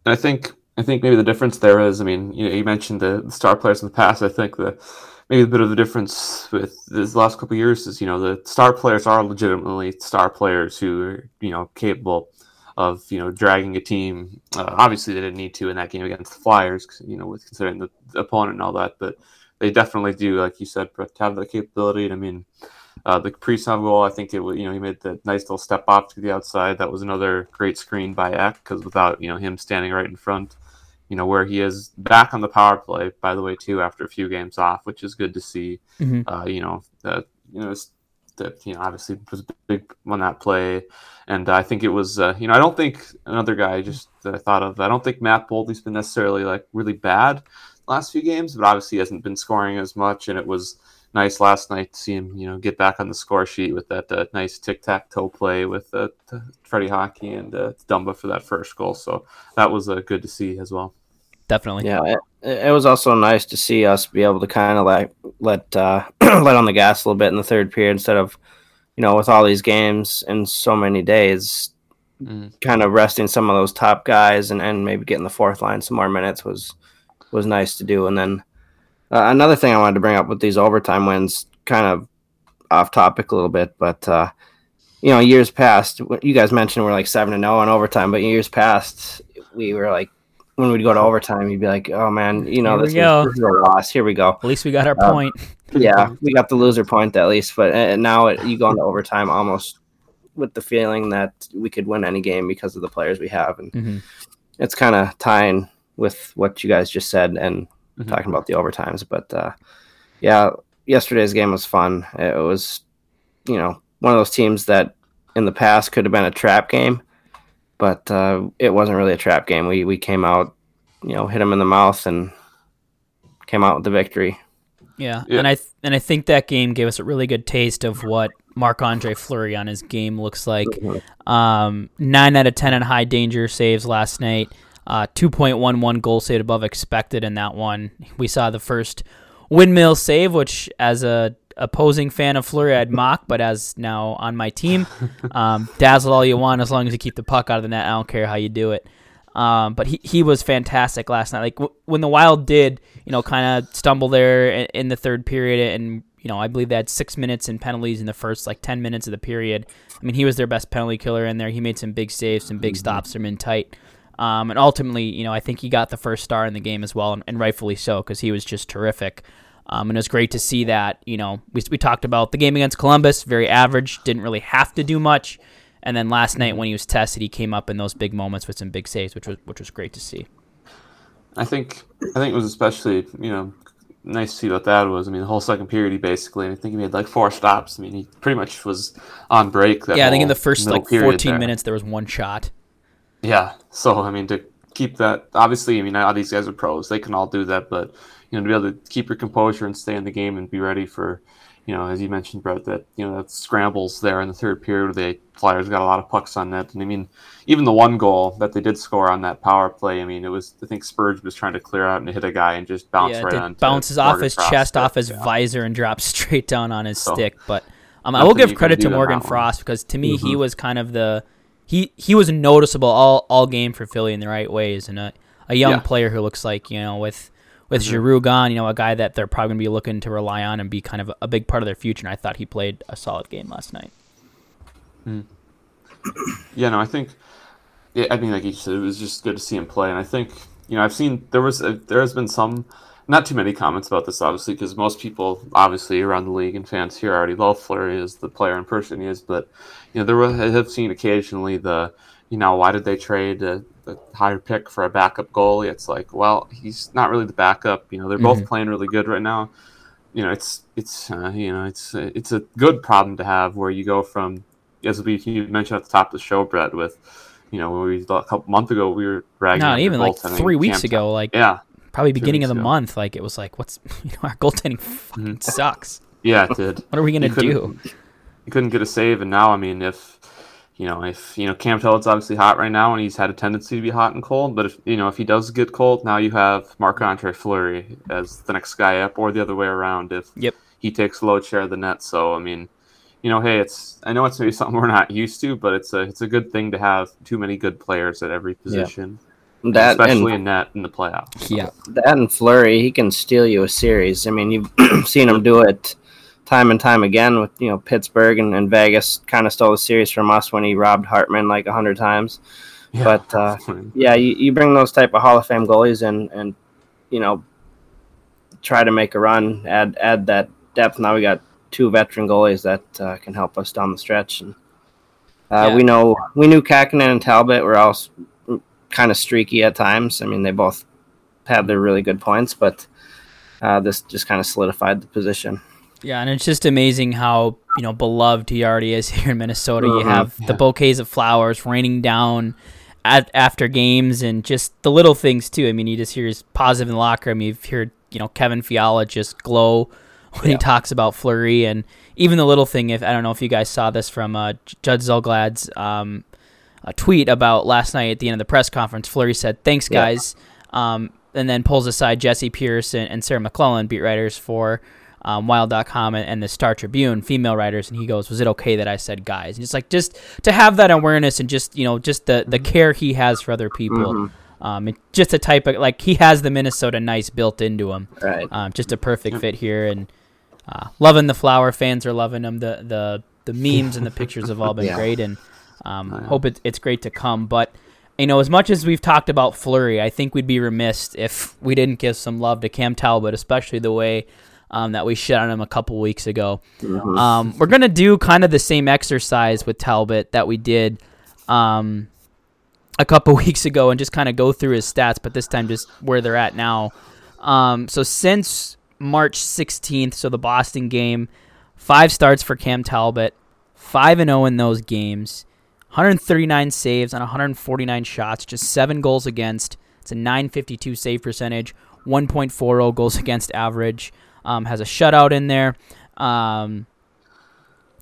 I think maybe the difference there is, I mean, you know, you mentioned the star players in the past. I think maybe a bit of the difference with this last couple of years is, you know, the star players are legitimately star players who are, you know, capable of, you know, dragging a team. Obviously, they didn't need to in that game against the Flyers, you know, with considering the opponent and all that. But they definitely do, like you said, have the capability. And I mean, the Kaprizov goal, I think it was, you know, he made the nice little step off to the outside. That was another great screen by Ek, because without, you know, him standing right in front, you know, where he is back on the power play, by the way, too, after a few games off, which is good to see. You know, obviously it was big on that play. And I think it was, you know, I don't think another guy just that I thought of, I don't think Matt Boldy's been necessarily like really bad the last few games, but obviously he hasn't been scoring as much. And it was nice last night to see him, you know, get back on the score sheet with that nice tic-tac-toe play with Freddie Hockey and Dumba for that first goal. So that was good to see as well. Definitely. Yeah, it was also nice to see us be able to kind of like let on the gas a little bit in the third period, instead of, you know, with all these games and so many days, kind of resting some of those top guys and maybe getting the fourth line some more minutes was nice to do. And then another thing I wanted to bring up with these overtime wins, kind of off topic a little bit, but you know, years past, you guys mentioned we're like 7-0 in overtime, but years past we were like, when we'd go to overtime, you'd be like, oh man, you know, this is a loss. Here we go. At least we got our point. Yeah, we got the loser point at least. But now you go into overtime almost with the feeling that we could win any game because of the players we have. And it's kind of tying with what you guys just said and talking about the overtimes. But yeah, yesterday's game was fun. It was, you know, one of those teams that in the past could have been a trap game, but it wasn't really a trap game. We came out, you know, hit them in the mouth and came out with the victory. Yeah, yeah. And I think that game gave us a really good taste of what Marc-Andre Fleury on his game looks like. 9 out of 10 in high danger saves last night. 2.11 goal saved above expected in that one. We saw the first windmill save, which as a opposing fan of Fleury I'd mock, but as now on my team, dazzle all you want as long as you keep the puck out of the net. I don't care how you do it. But he was fantastic last night. Like when the Wild did, you know, kind of stumble there in the third period, and you know, I believe they had 6 minutes in penalties in the first like 10 minutes of the period. I mean, he was their best penalty killer in there. He made some big saves, some big stops from in tight, and ultimately, you know, I think he got the first star in the game as well, and rightfully so, because he was just terrific. And it was great to see that. You know, we talked about the game against Columbus, very average, didn't really have to do much. And then last night when he was tested, he came up in those big moments with some big saves, which was great to see. I think it was especially, you know, nice to see what that was. I mean, the whole second period, he basically, I think he made like 4 stops. I mean, he pretty much was on break. That I think in the first like 14 minutes there was 1 shot. Yeah, so I mean, to keep that, obviously, I mean, all these guys are pros; they can all do that. But you know, to be able to keep your composure and stay in the game and be ready for, you know, as you mentioned, Brett, that, you know, that scrambles there in the third period, the Flyers got a lot of pucks on net. And I mean, even the one goal that they did score on that power play, I mean, it was, I think Spurgeon was trying to clear out and hit a guy and just bounce right on. Bounces off his chest, off his visor, and drops straight down on his stick. But I will give credit to Morgan Frost, because to me, he was kind of the, he was noticeable all game for Philly in the right ways. And a young player who looks like, you know, with Giroux gone, you know, a guy that they're probably going to be looking to rely on and be kind of a big part of their future, and I thought he played a solid game last night. Yeah, no, I think, yeah, I mean, like you said, it was just good to see him play, and I think, you know, I've seen, there has been some, not too many comments about this, obviously, because most people, obviously, around the league and fans here already love Fleury as the player in person he is, but, you know, I have seen occasionally the, you know, why did they trade a higher pick for a backup goalie? It's like, well, he's not really the backup. You know, they're both playing really good right now. You know, it's a good problem to have, where you go from, as you mentioned at the top of the show, Brett, with, you know, when a couple months ago we were ragging. Not even like 3 weeks ago, like probably beginning of the month. Like it was like, what's, you know, our goaltending fucking sucks. Yeah, it did. What are we gonna do? You couldn't get a save, and now I mean if Cam Talbot's obviously hot right now, and he's had a tendency to be hot and cold, but if he does get cold, now you have Marc-Andre Fleury as the next guy up, or the other way around if he takes a load share of the net. So I mean, you know, hey, I know it's maybe something we're not used to, but it's a good thing to have too many good players at every position, especially in the playoffs. Yeah, that and Fleury, he can steal you a series. I mean, you've seen him do it time and time again with, you know, Pittsburgh and Vegas kind of stole the series from us when he robbed Hartman like 100 times. Yeah, but you bring those type of Hall of Fame goalies in and, you know, try to make a run, add that depth. Now we got 2 veteran goalies that can help us down the stretch. And we knew Kakinen and Talbot were all kind of streaky at times. I mean, they both had their really good points, but this just kind of solidified the position. Yeah, and it's just amazing how, you know, beloved he already is here in Minnesota. You have the bouquets of flowers raining down after games, and just the little things too. I mean, you just hear his positive in the locker room. You've heard, you know, Kevin Fiala just glow when he talks about Fleury, and even the little thing. If I don't know if you guys saw this from Judd Zellglad's a tweet about last night at the end of the press conference, Fleury said, "Thanks, guys," and then pulls aside Jesse Pierce and Sarah McClellan, beat writers for Wild.com and the Star Tribune, female writers, and he goes, was it okay that I said guys? And it's like, just to have that awareness and just, you know, just the care he has for other people. Mm-hmm. It's just a type of, like, he has the Minnesota nice built into him. Right. Just a perfect fit here. And loving the Flower. Fans are loving him. The memes and the pictures have all been great. And hope it's great to come. But, you know, as much as we've talked about Fleury, I think we'd be remiss if we didn't give some love to Cam Talbot, especially the way that we shit on him a couple weeks ago. Mm-hmm. We're going to do kind of the same exercise with Talbot that we did a couple weeks ago and just kind of go through his stats, but this time just where they're at now. So since March 16th, so the Boston game, 5 starts for Cam Talbot, 5-0 in those games, 139 saves on 149 shots, just 7 goals against. It's a .952 save percentage, 1.40 goals against average. Has a shutout in there.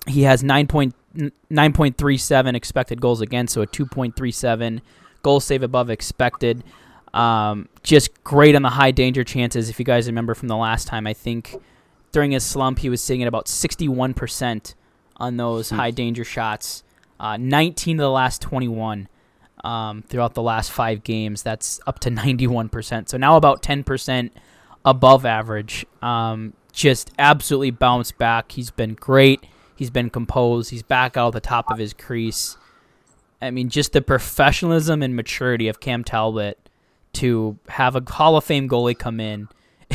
He has 9.37 expected goals against, so a 2.37 goal save above expected. Just great on the high danger chances. If you guys remember from the last time, I think during his slump, he was sitting at about 61% on those high danger shots. 19 of the last 21 throughout the last 5 games. That's up to 91%. So now about 10% above average. Just absolutely bounced back. He's been great. He's been composed. He's back out at the top of his crease. I mean, just the professionalism and maturity of Cam Talbot to have a Hall of Fame goalie come in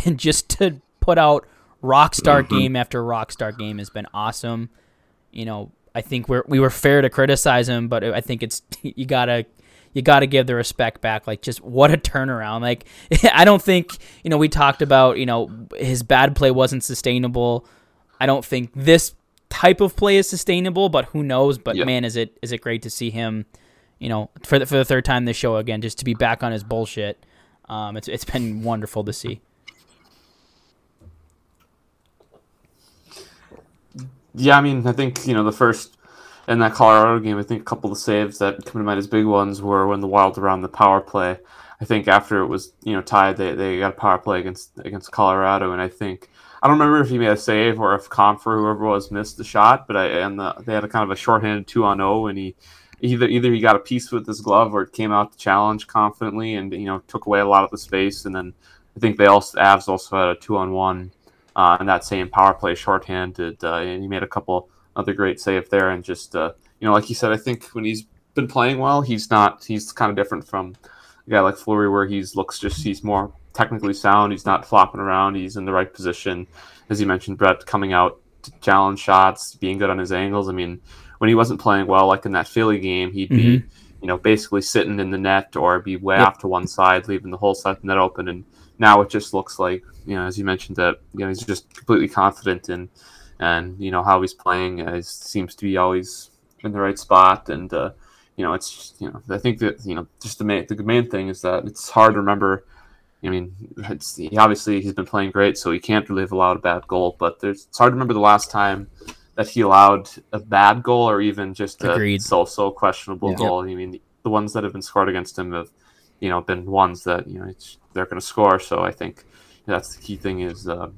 and just to put out rock star game after rock star game has been awesome. You know, I think we were fair to criticize him, but I think it's you gotta give the respect back. Like, just what a turnaround! Like, I don't think, you know, we talked about, you know, his bad play wasn't sustainable. I don't think this type of play is sustainable, but who knows? But man, is it great to see him, you know, for the third time this show again, just to be back on his bullshit. It's been wonderful to see. Yeah, I mean, I think, you know, the first in that Colorado game, I think a couple of saves that come to mind as big ones were when the Wild were on the power play. I think after it was, you know, tied, they got a power play against Colorado, and I think, I don't remember if he made a save or if Comfer or whoever it was missed the shot, but they had a kind of a shorthanded 2-on-0, and he either he got a piece with his glove or came out to challenge confidently and, you know, took away a lot of the space, and then I think the Avs also had a 2-on-1. And that same power play shorthanded, and he made a couple other great saves there. And just, you know, like you said, I think when he's been playing well, he's kind of different from a guy like Fleury, where he's more technically sound. He's not flopping around. He's in the right position. As you mentioned, Brett, coming out to challenge shots, being good on his angles. I mean, when he wasn't playing well, like in that Philly game, he'd be, you know, basically sitting in the net or be way off to one side, leaving the whole side of the net open. And now it just looks like, you know, as you mentioned, that, you know, he's just completely confident in, and, you know, how he's playing. He seems to be always in the right spot. And, you know, it's, just, you know, I think that, you know, just the main thing is that it's hard to remember. I mean, he's been playing great, so he can't really have allowed a bad goal. But it's hard to remember the last time that he allowed a bad goal or even just a so-so questionable goal. I mean, the ones that have been scored against him have, you know, been ones that, you know, they're going to score. So I think that's the key thing is, you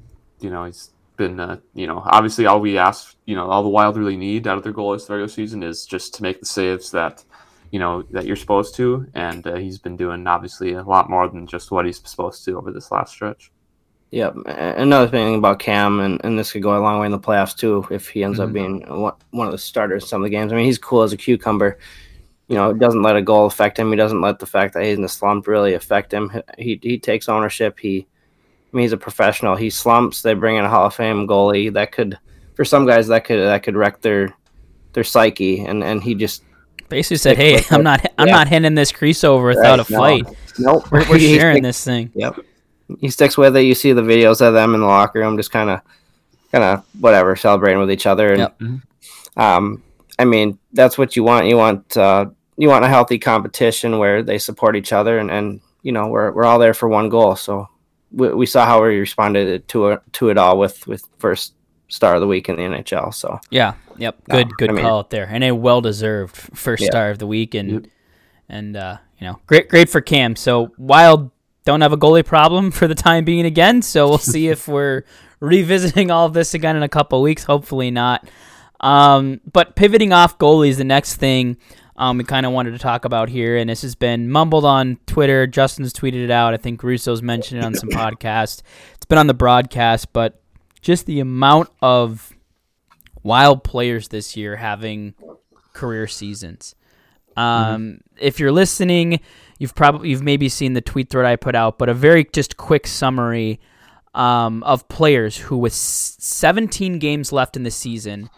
know, he's been, you know, obviously all we ask, you know, all the Wild really need out of their goalies the regular season is just to make the saves that, you know, that you're supposed to. And he's been doing obviously a lot more than just what he's supposed to over this last stretch. Yeah, another thing about Cam, and this could go a long way in the playoffs too, if he ends up being one of the starters in some of the games. I mean, he's cool as a cucumber. You know, it doesn't let a goal affect him. He doesn't let the fact that he's in the slump really affect him. He takes ownership. He's a professional. He slumps. They bring in a Hall of Fame goalie that could, for some guys, that could wreck their psyche. And he just basically said, "Hey, I'm not handing this crease over without a fight. Nope, we're sharing this thing." Yep. He sticks with it. You see the videos of them in the locker room, just kind of whatever, celebrating with each other. And I mean, that's what you want. You want a healthy competition where they support each other, and you know, we're all there for one goal. So we saw how we responded to it all with first star of the week in the NHL. So good call out there, and a well deserved first star of the week, and you know, great for Cam. So Wild don't have a goalie problem for the time being again, so we'll see if we're revisiting all of this again in a couple of weeks. Hopefully not. But pivoting off goalies, the next thing we kind of wanted to talk about here, and this has been mumbled on Twitter. Justin's tweeted it out. I think Russo's mentioned it on some podcast. It's been on the broadcast, but just the amount of wild players this year having career seasons. If you're listening, you've maybe seen the tweet thread I put out, but a very just quick summary of players who, with 17 games left in the season,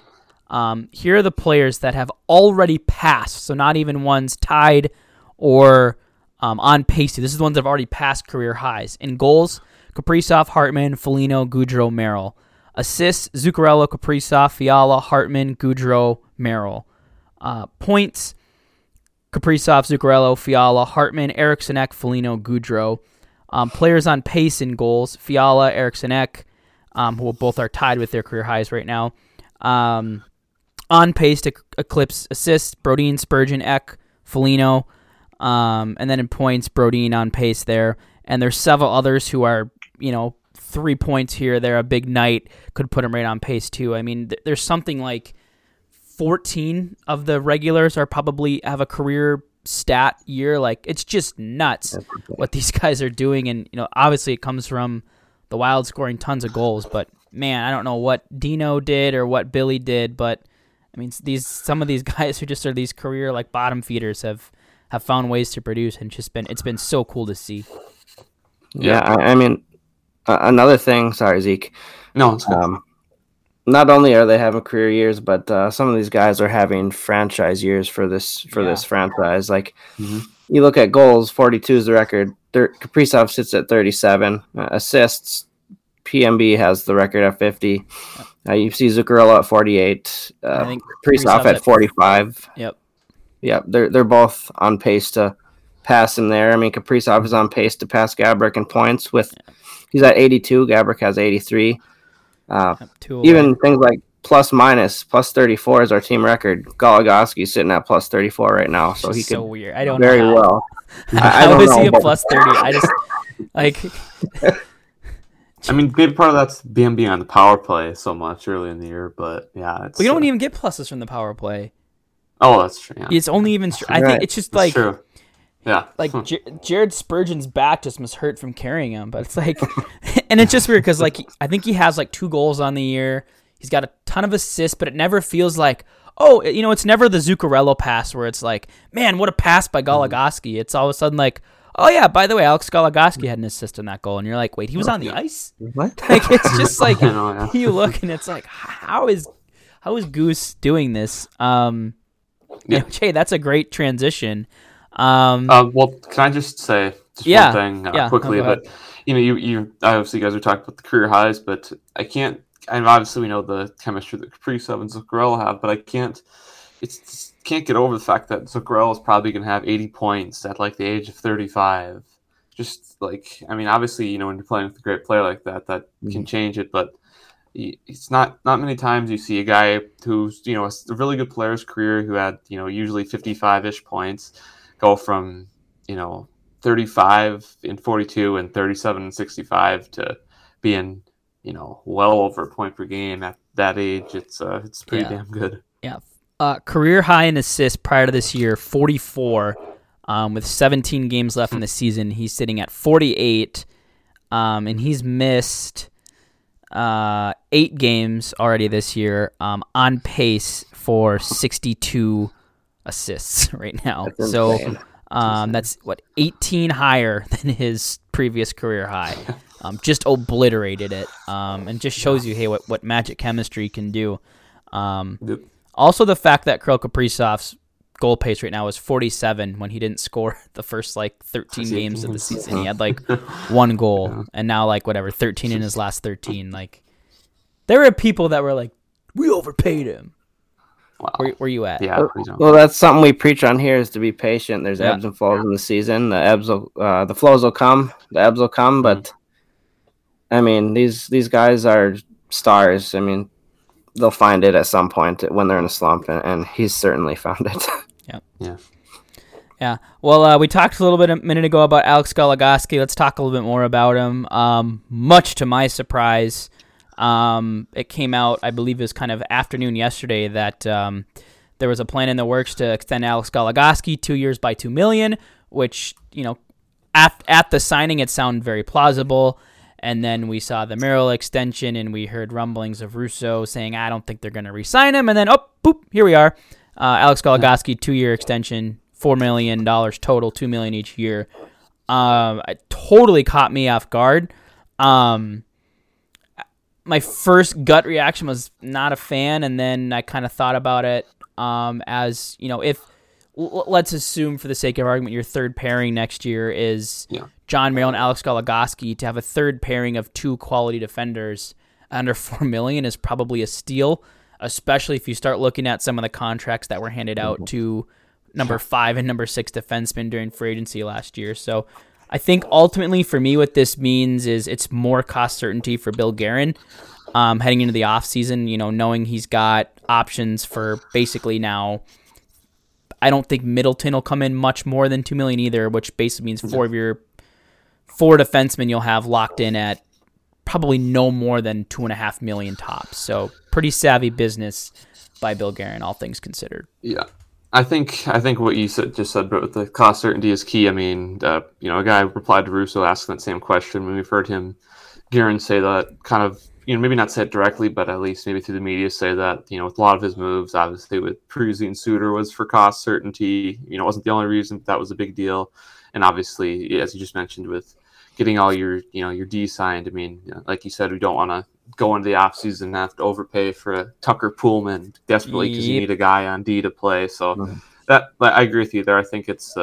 here are the players that have already passed. So not even ones tied or on pace to. This is the ones that have already passed career highs. In goals, Kaprizov, Hartman, Foligno, Goudreau, Merrill. Assists, Zuccarello, Kaprizov, Fiala, Hartman, Goudreau, Merrill. Points, Kaprizov, Zuccarello, Fiala, Hartman, Eriksson Ek, Foligno, Goudreau. Players on pace in goals, Fiala, Eriksson Ek, who both are tied with their career highs right now. On pace to eclipse assists, Brodin, Spurgeon, Ek, Foligno, and then in points, Brodin on pace there. And there's several others who are, 3 points here, there, a big night, could put them right on pace too. I mean, there's something like 14 of the regulars are probably have a career stat year. Like, it's just nuts what these guys are doing. And, obviously it comes from the Wild scoring tons of goals, but man, I don't know what Dino did or what Billy did, but I mean, some of these guys who just are these career like bottom feeders have found ways to produce, and it's been so cool to see. Yeah, I mean, another thing. Sorry, Zeke. No, it's good. Not only are they having career years, but some of these guys are having franchise years for this franchise. Like, you look at goals, 42 is the record. Kaprizov sits at 37. Assists, PMB has the record at 50. You see Zuccarello at 48. Kaprizov at 45. Yep. They're both on pace to pass him there. I mean, Kaprizov is on pace to pass Gaborik in points. He's at 82. Gaborik has 83. Even things like plus 34 is our team record. Goligoski sitting at plus 34 right now, so he could so weird. I don't very know well. I would see a plus 30. I just like. I mean, big part of that's BMB on the power play so much early in the year, but yeah, we don't even get pluses from the power play. Oh, that's true. Yeah. It's only even. I think it's just like. That's true. Yeah, like Jared Spurgeon's back just must hurt from carrying him, but it's like, and it's just weird because like I think he has like 2 goals on the year. He's got a ton of assists, but it never feels like it's never the Zuccarello pass where it's like, man, what a pass by Goligoski. It's all of a sudden like, oh yeah, by the way, Alex Goligoski had an assist on that goal, and you're like, wait, he was on the ice? What? Like it's just like you look and it's like, how is Goose doing this? Hey, that's a great transition. Can I just say one thing quickly? But you obviously guys are talking about the career highs, but I can't. And obviously we know the chemistry that Kaprizov and Zuccarello have, but I can't. Can't get over the fact that Zuccarello is probably going to have 80 points at like the age of 35. Just like obviously when you're playing with a great player like that, that can change it, but. It's not many times you see a guy who's a really good player's career who had usually 55-ish points go from 35 and 42 and 37 and 65 to being well over a point per game at that age. It's pretty damn good. Yeah, career high in assists prior to this year, 44. With 17 games left in the season, he's sitting at 48, and he's missed. 8 games already this year, on pace for 62 assists right now. So that's 18 higher than his previous career high. Just obliterated it, and just shows you, hey, what magic chemistry can do. Also the fact that Kirill Kaprizov's goal pace right now is 47 when he didn't score the first 13 games of the season. He had 1 goal and now 13 in his last 13. Like, there were people that were like, we overpaid him. Wow. Where you at? Yeah. Well, that's something we preach on here is to be patient. There's ebbs and flows in the season. The ebbs, the flows will come. The ebbs will come. But these guys are stars. They'll find it at some point when they're in a slump, and he's certainly found it. Yeah. Yeah. Well, we talked a minute ago about Alex Goligoski. Let's talk a little bit more about him. Much to my surprise, it came out, I believe it was kind of afternoon yesterday, that there was a plan in the works to extend Alex Goligoski 2 years by $2 million, which, you know, at the signing, it sounded very plausible. And then we saw the Merrill extension, and we heard rumblings of Russo saying, I don't think they're going to re-sign him. And then, oh, boop, here we are. Alex Goligoski, 2-year extension, $4 million total, $2 million each year. It totally caught me off guard. My first gut reaction was not a fan, and then I kind of thought about it as, you know, if let's assume for the sake of argument your third pairing next year is John Merrill and Alex Goligoski, to have a third pairing of two quality defenders under $4 million is probably a steal, especially if you start looking at some of the contracts that were handed out to number 5 and number 6 defensemen during free agency last year. So I think ultimately for me what this means is it's more cost certainty for Bill Guerin heading into the offseason, you know, knowing he's got options for basically now. I don't think Middleton will come in much more than $2 million either, which basically means four of your four defensemen you'll have locked in at probably no more than $2.5 million tops. So pretty savvy business by Bill Guerin, all things considered. Yeah. I think what you just said about the cost certainty is key. I mean, you know, a guy replied to Russo asking that same question when we've heard him, Guerin, say that kind of, you know, maybe not say it directly, but at least maybe through the media say that, you know, with a lot of his moves, obviously with Pruzzi and Suter was for cost certainty. You know, it wasn't the only reason, but that was a big deal. And obviously, as you just mentioned, with getting all your, you know, your D signed, I mean, you know, like you said, we don't want to go into the offseason and have to overpay for a Tucker Poolman desperately because you need a guy on D to play. So that I agree with you there. I think it's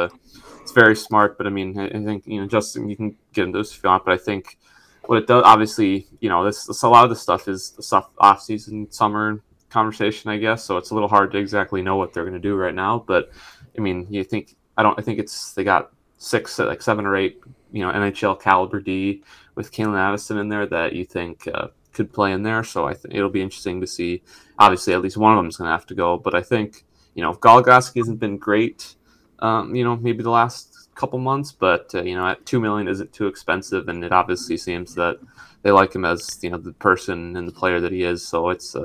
very smart, but I mean, I think, you know, Justin, you can get into this if you want, but I think what it does, obviously, you know, this a lot of the stuff is the stuff offseason, summer conversation, I guess. So it's a little hard to exactly know what they're going to do right now. But I mean, I think it's they got seven or eight, you know, NHL caliber D with Calen Addison in there that you think could play in there. So I think it'll be interesting to see. Obviously, at least one of them is going to have to go. But I think, you know, if Goligoski hasn't been great, you know, maybe the last couple months, but, you know, at $2 million isn't too expensive. And it obviously seems that they like him as, you know, the person and the player that he is. So it's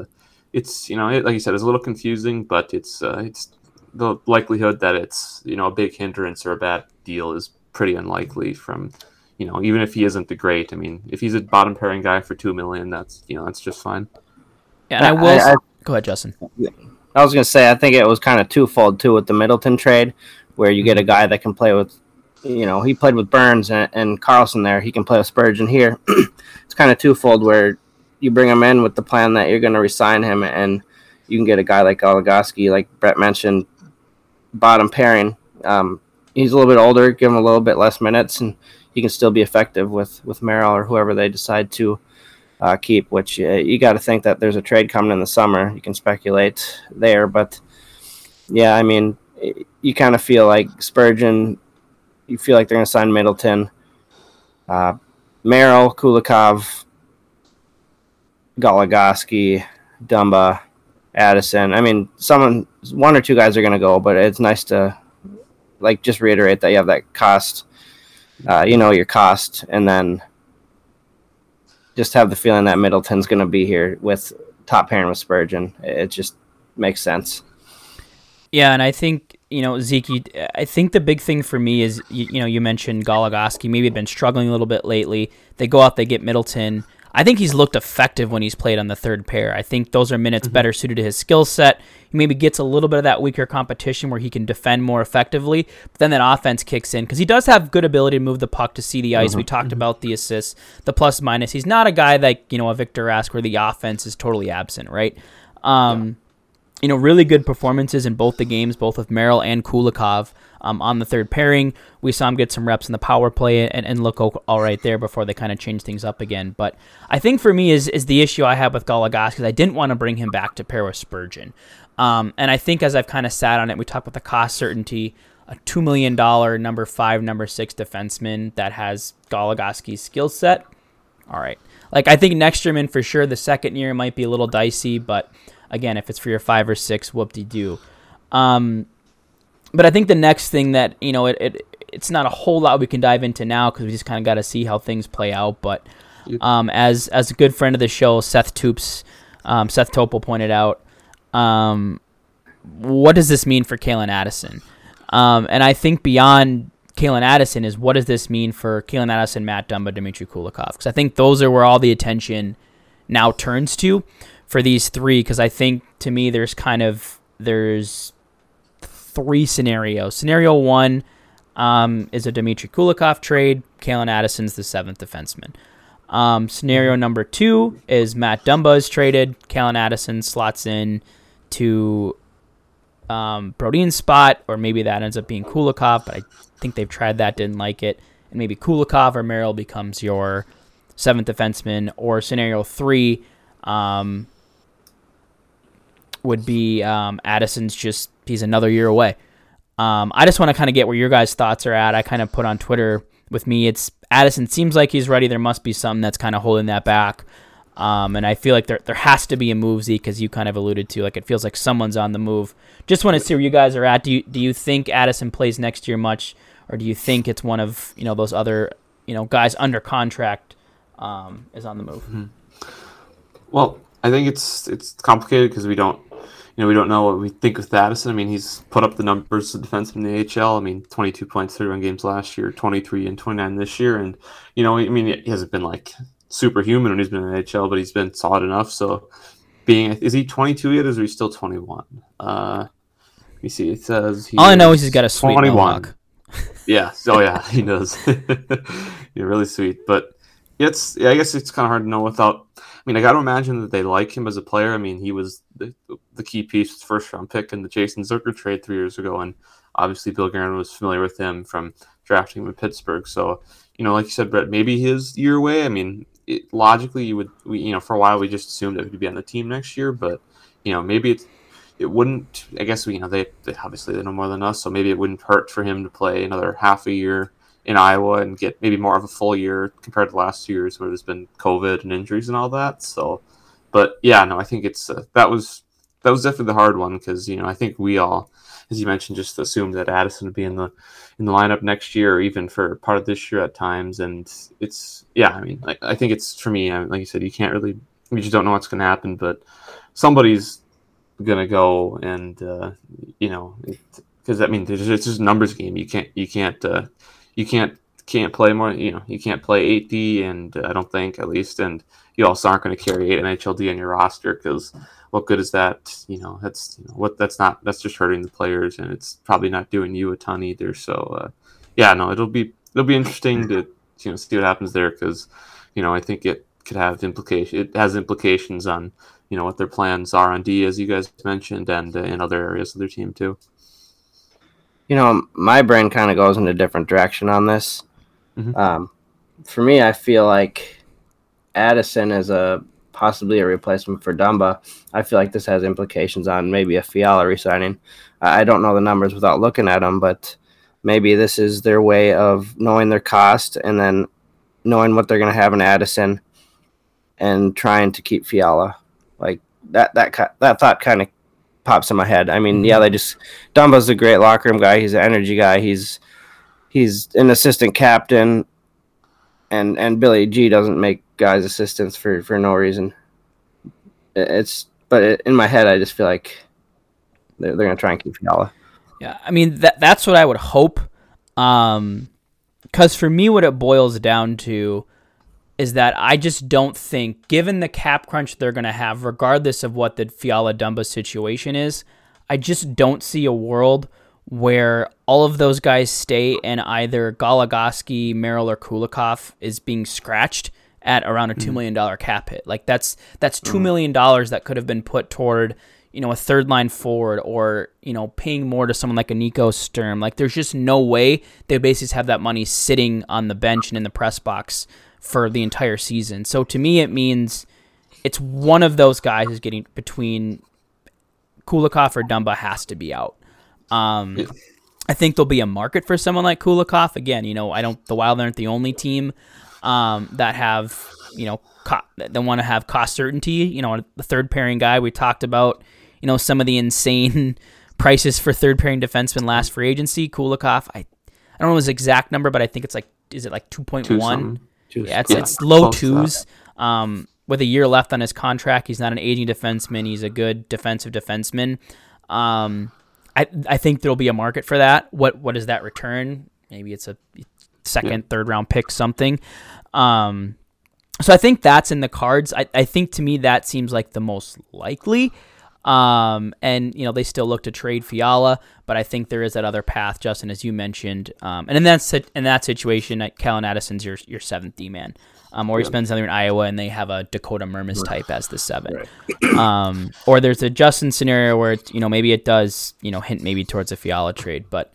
you know, like you said, it's a little confusing, but it's the likelihood that it's, you know, a big hindrance or a bad deal is pretty unlikely from, you know, even if he isn't the great. I mean, if he's a bottom pairing guy for $2 million, that's, you know, that's just fine. Yeah, and I go ahead, Justin. I was going to say, I think it was kind of twofold too with the Middleton trade, where you get a guy that can play with, you know, he played with Burns and Carlson there. He can play with Spurgeon here. It's kind of twofold where you bring him in with the plan that you're going to resign him, and you can get a guy like Goligoski, like Brett mentioned, bottom pairing. He's a little bit older, give him a little bit less minutes, and he can still be effective with Merrill or whoever they decide to keep, which you got to think that there's a trade coming in the summer. You can speculate there, but yeah, I mean, you kind of feel like Spurgeon, you feel like they're going to sign Middleton, Merrill, Kulikov, Goligoski, Dumba, Addison. I mean, one or two guys are going to go, but it's nice to like just reiterate that you have that cost, you know, your cost, and then just have the feeling that Middleton's going to be here with top pairing with Spurgeon. It just makes sense. Yeah, and I think, you know, Zeke, I think the big thing for me is, you know, you mentioned Goligoski, maybe been struggling a little bit lately. They go out, they get Middleton. I think he's looked effective when he's played on the third pair. I think those are minutes better suited to his skill set. He maybe gets a little bit of that weaker competition where he can defend more effectively, but then that offense kicks in because he does have good ability to move the puck to see the ice. We talked about the assists, the plus minus. He's not a guy like, you know, a Victor Rask where the offense is totally absent, right? You know, really good performances in both the games, both with Merrill and Kulikov on the third pairing. We saw him get some reps in the power play and look all right there before they kind of change things up again. But I think for me is the issue I have with Goligoski because I didn't want to bring him back to pair with Spurgeon. And I think as I've kind of sat on it, we talked about the cost certainty, a $2 million number 5, number 6 defenseman that has Goligoski's skill set. All right. Like, I think next year, for sure, the second year might be a little dicey, but again, if it's for your 5 or 6, whoop-de-doo. But I think the next thing that, you know, it's not a whole lot we can dive into now because we just kind of got to see how things play out. But as a good friend of the show, Seth Topol pointed out, what does this mean for Calen Addison? And I think beyond Calen Addison is what does this mean for Calen Addison, Matt Dumba, Dmitry Kulikov? Because I think those are where all the attention now turns to for these three, because I think, to me, there's three scenarios. Scenario one is a Dmitry Kulikov trade. Calen Addison's the seventh defenseman. Scenario number two is Matt Dumba is traded. Calen Addison slots in to Brodin's spot, or maybe that ends up being Kulikov, but I think they've tried that, didn't like it. And maybe Kulikov or Merrill becomes your seventh defenseman. Or scenario three would be Addison's just, he's another year away. I just want to kind of get where your guys' thoughts are at. I kind of put on Twitter with me, it's Addison seems like he's ready. There must be something that's kind of holding that back. And I feel like there has to be a move, Zeke, as you kind of alluded to. Like, it feels like someone's on the move. Just want to see where you guys are at. Do you think Addison plays next year much, or do you think it's one of, you know, those other, you know, guys under contract is on the move? Mm-hmm. Well, I think it's complicated because we don't know what we think with Addison. I mean, he's put up the numbers of defense in the AHL. I mean, 22 points, 31 games last year, 23 and 29 this year, and you know, I mean, he hasn't been like superhuman when he's been in the AHL, but he's been solid enough. So is he 22 yet, or is he still 21? Let me see. It says all I know is he's got a sweet 21. Yeah. Oh yeah, he does. You're really sweet. But I guess it's kind of hard to know without. I mean, I got to imagine that they like him as a player. I mean, he was the key piece, first round pick in the Jason Zucker trade 3 years ago, and obviously Bill Guerin was familiar with him from drafting him in Pittsburgh. So, you know, like you said, Brett, maybe his year away. I mean, logically, for a while we just assumed that he'd be on the team next year, but you know, maybe it wouldn't. I guess they obviously they know more than us, so maybe it wouldn't hurt for him to play another half a year in Iowa and get maybe more of a full year compared to last year's where there's been COVID and injuries and all that. So, but yeah, no, I think it's that was definitely the hard one because, you know, I think we all, as you mentioned, just assumed that Addison would be in the lineup next year or even for part of this year at times. And it's, yeah, I mean, I think it's, for me, I mean, like you said, you can't really, we just don't know what's going to happen, but somebody's going to go and, you know, because I mean, it's just a numbers game. You can't play more, you know, you can't play 8D, and I don't think at least, and you also aren't going to carry 8 NHLD on your roster because what good is that? You know, that's just hurting the players, and it's probably not doing you a ton either. So it'll be interesting to, you know, see what happens there because, you know, I think it could have implications. It has implications on, you know, what their plans are on D, as you guys mentioned, and in other areas of their team too. You know, my brain kind of goes in a different direction on this. Mm-hmm. For me, I feel like Addison is possibly a replacement for Dumba. I feel like this has implications on maybe a Fiala resigning. I don't know the numbers without looking at them, but maybe this is their way of knowing their cost and then knowing what they're going to have in Addison and trying to keep Fiala. Like that thought kind of pops in my head. I mean, yeah, Dumba's a great locker room guy. He's an energy guy. He's an assistant captain, and Billy G doesn't make guys assistants for no reason. But in my head, I just feel like they're gonna try and keep Fiala. Yeah, I mean that's what I would hope. Because for me, what it boils down to is that I just don't think, given the cap crunch they're going to have, regardless of what the Fiala-Dumba situation is, I just don't see a world where all of those guys stay and either Goligoski, Merrill, or Kulikov is being scratched at around a $2 million cap hit. Like, that's $2 million that could have been put toward, you know, a third-line forward or, you know, paying more to someone like a Nico Sturm. Like, there's just no way they basically have that money sitting on the bench and in the press box for the entire season. So to me, it means it's one of those guys who's getting between Kulikov or Dumba has to be out. I think there'll be a market for someone like Kulikov. Again, you know, the Wild aren't the only team that have, you know, they want to have cost certainty. You know, the third pairing guy we talked about, you know, some of the insane prices for third-pairing defensemen last free agency. Kulikov, I don't know his exact number, but I think it's like, is it like 2.1? Yeah, it's low twos. With a year left on his contract, he's not an aging defenseman. He's a good defenseman. I think there'll be a market for that. What is that return? Maybe it's a second, third round pick, something. So I think that's in the cards. I think to me that seems like the most likely. And you know, they still look to trade Fiala, but I think there is that other path, Justin, as you mentioned. And in that situation, Calen Addison's your seventh D man, or he spends another in Iowa and they have a Dakota Mermis type as the seven. Right. Or there's a Justin scenario where it's, you know, maybe it does, you know, hint maybe towards a Fiala trade, but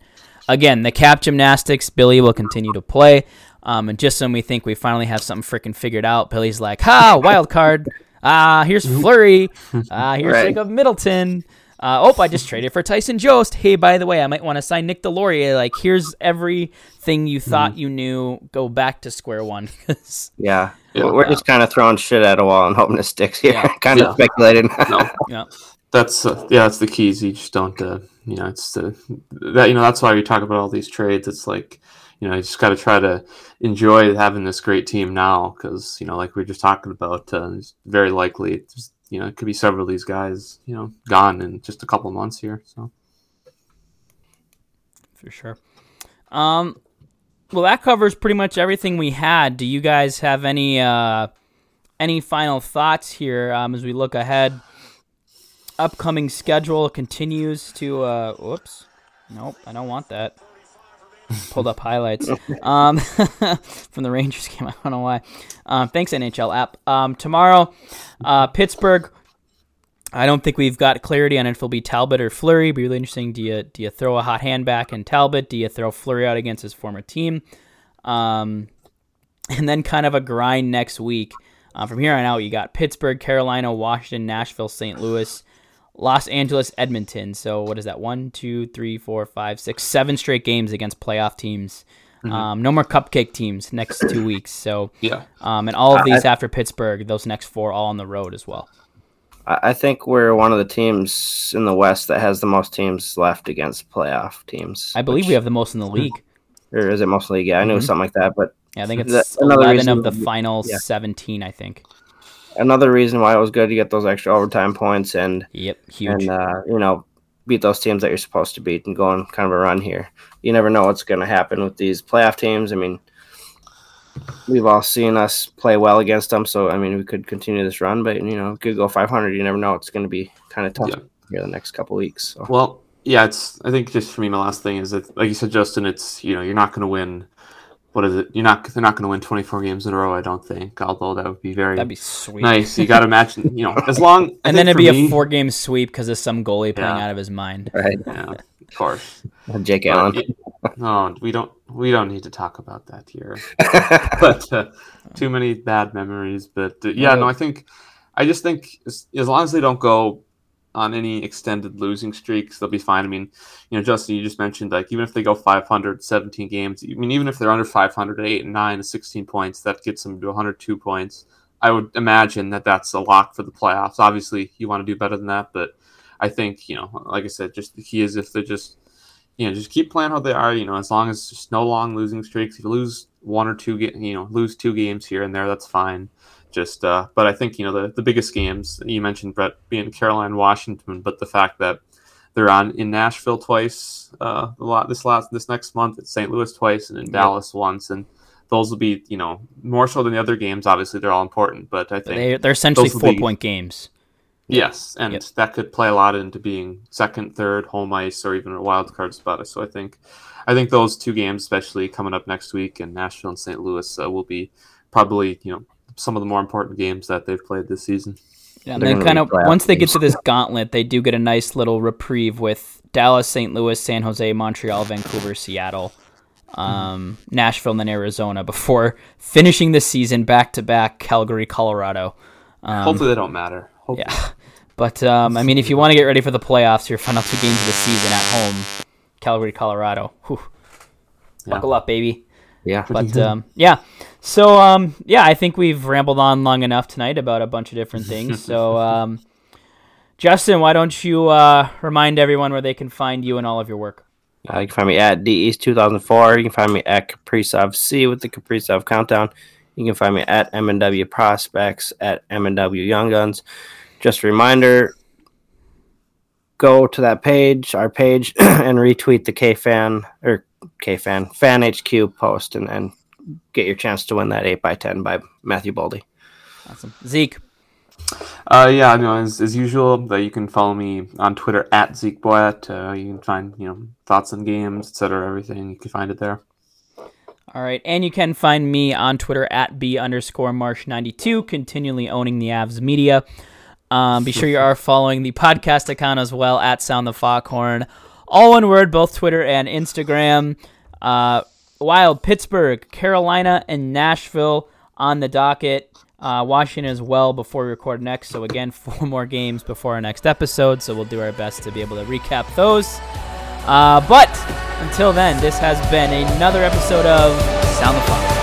again, the cap gymnastics, Billy will continue to play. And just when we think we finally have something freaking figured out, Billy's like, wild card. Here's Fleury. Here's Jacob Middleton. I just traded for Tyson Jost. Hey, by the way, I might want to sign Nick Delorier. Like, here's everything you thought you knew. Go back to square one. We're just kind of throwing shit at a wall and hoping it sticks here. Kind of speculating. That's the keys. You just don't. That's why we talk about all these trades. It's like, you know, you just got to try to enjoy having this great team now because, you know, like we were just talking about, it's very likely, it could be several of these guys, you know, gone in just a couple months here. So, for sure. Well, that covers pretty much everything we had. Do you guys have any final thoughts here as we look ahead? Upcoming schedule continues to. Nope, I don't want that. Pulled up highlights from the Rangers game. I don't know why. Thanks, NHL app. Tomorrow, Pittsburgh. I don't think we've got clarity on if it'll be Talbot or Fleury. Be really interesting. Do you throw a hot hand back in Talbot? Do you throw Fleury out against his former team? And then kind of a grind next week. From here on out, you got Pittsburgh, Carolina, Washington, Nashville, St. Louis, Los Angeles, Edmonton. So what is that? 7 straight games against playoff teams. No more cupcake teams next 2 weeks. So and all of these after Pittsburgh, those next four all on the road as well. I think we're one of the teams in the West that has the most teams left against playoff teams. I believe we have the most in the league. Or is it mostly? Yeah, I knew something like that, but I think it's 11 of the final 17. I think. Another reason why it was good to get those extra overtime points and huge. And beat those teams that you're supposed to beat and go on kind of a run here. You never know what's going to happen with these playoff teams. I mean, we've all seen us play well against them, so I mean we could continue this run, but it could go 500. You never know; it's going to be kind of tough here the next couple weeks. So. Well, I think just for me, my last thing is that, like you said, Justin, it's you're not going to win. What is it? They're not going to win 24 games in a row. I don't think. Although that would be that'd be sweet. Nice. You got to match. As long. And then it'd be a 4-game sweep because of some goalie playing out of his mind. Right. Yeah. Of course. Jake Allen. No, we don't need to talk about that here. But too many bad memories. But I just think as long as they don't go on any extended losing streaks, they'll be fine. I mean, Justin, you just mentioned, like, even if they go 500, 17 games, I mean, even if they're under 500, 8 and 9 and 16 points, that gets them to 102 points. I would imagine that that's a lock for the playoffs. Obviously, you want to do better than that, but I think, like I said, just the key is if they're just, just keep playing how they are, as long as it's just no long losing streaks. If you lose one or two, lose 2 games here and there, that's fine. Just, but I think, the biggest games you mentioned, Brett, being Carolina, Washington, but the fact that they're in Nashville twice, this next month, at St. Louis twice, and in Dallas once, and those will be, more so than the other games. Obviously, they're all important, but I think they're essentially 4-point games. Yes, and that could play a lot into being second, third, home ice, or even a wild card spot. So I think those 2 games, especially coming up next week in Nashville and St. Louis, will be probably some of the more important games that they've played this season. Yeah, and then kind of once they get to this gauntlet, they do get a nice little reprieve with Dallas, St. Louis, San Jose, Montreal, Vancouver, Seattle, Nashville, and then Arizona before finishing the season back-to-back Calgary, Colorado. Hopefully they don't matter. Hopefully. Yeah, but I mean, if you want to get ready for the playoffs, your final 2 games of the season at home, Calgary, Colorado. Whew. Buckle up, baby. Yeah. But I think we've rambled on long enough tonight about a bunch of different things. So Justin, why don't you remind everyone where they can find you and all of your work? You can find me at DEast2004. You can find me at Kaprizov C with the Kaprizov Countdown. You can find me at M&W Prospects, at M&W Young Guns. Just a reminder, go to that page, our page, and retweet the Fan HQ post and get your chance to win that 8x10 by Matthew Boldy. Awesome. Zeke. As usual, though, you can follow me on Twitter at Zeke Boyett. You can find, thoughts on games, etc. Everything, you can find it there. All right, and you can find me on Twitter at B_Marsh92, continually owning the Avs media. Be sure you are following the podcast account as well at Sound the Foghorn. All one word, both Twitter and Instagram. Wild, Pittsburgh, Carolina, and Nashville on the docket. Washington as well before we record next. So again, 4 more games before our next episode. So we'll do our best to be able to recap those. But until then, this has been another episode of Sound the Foghorn.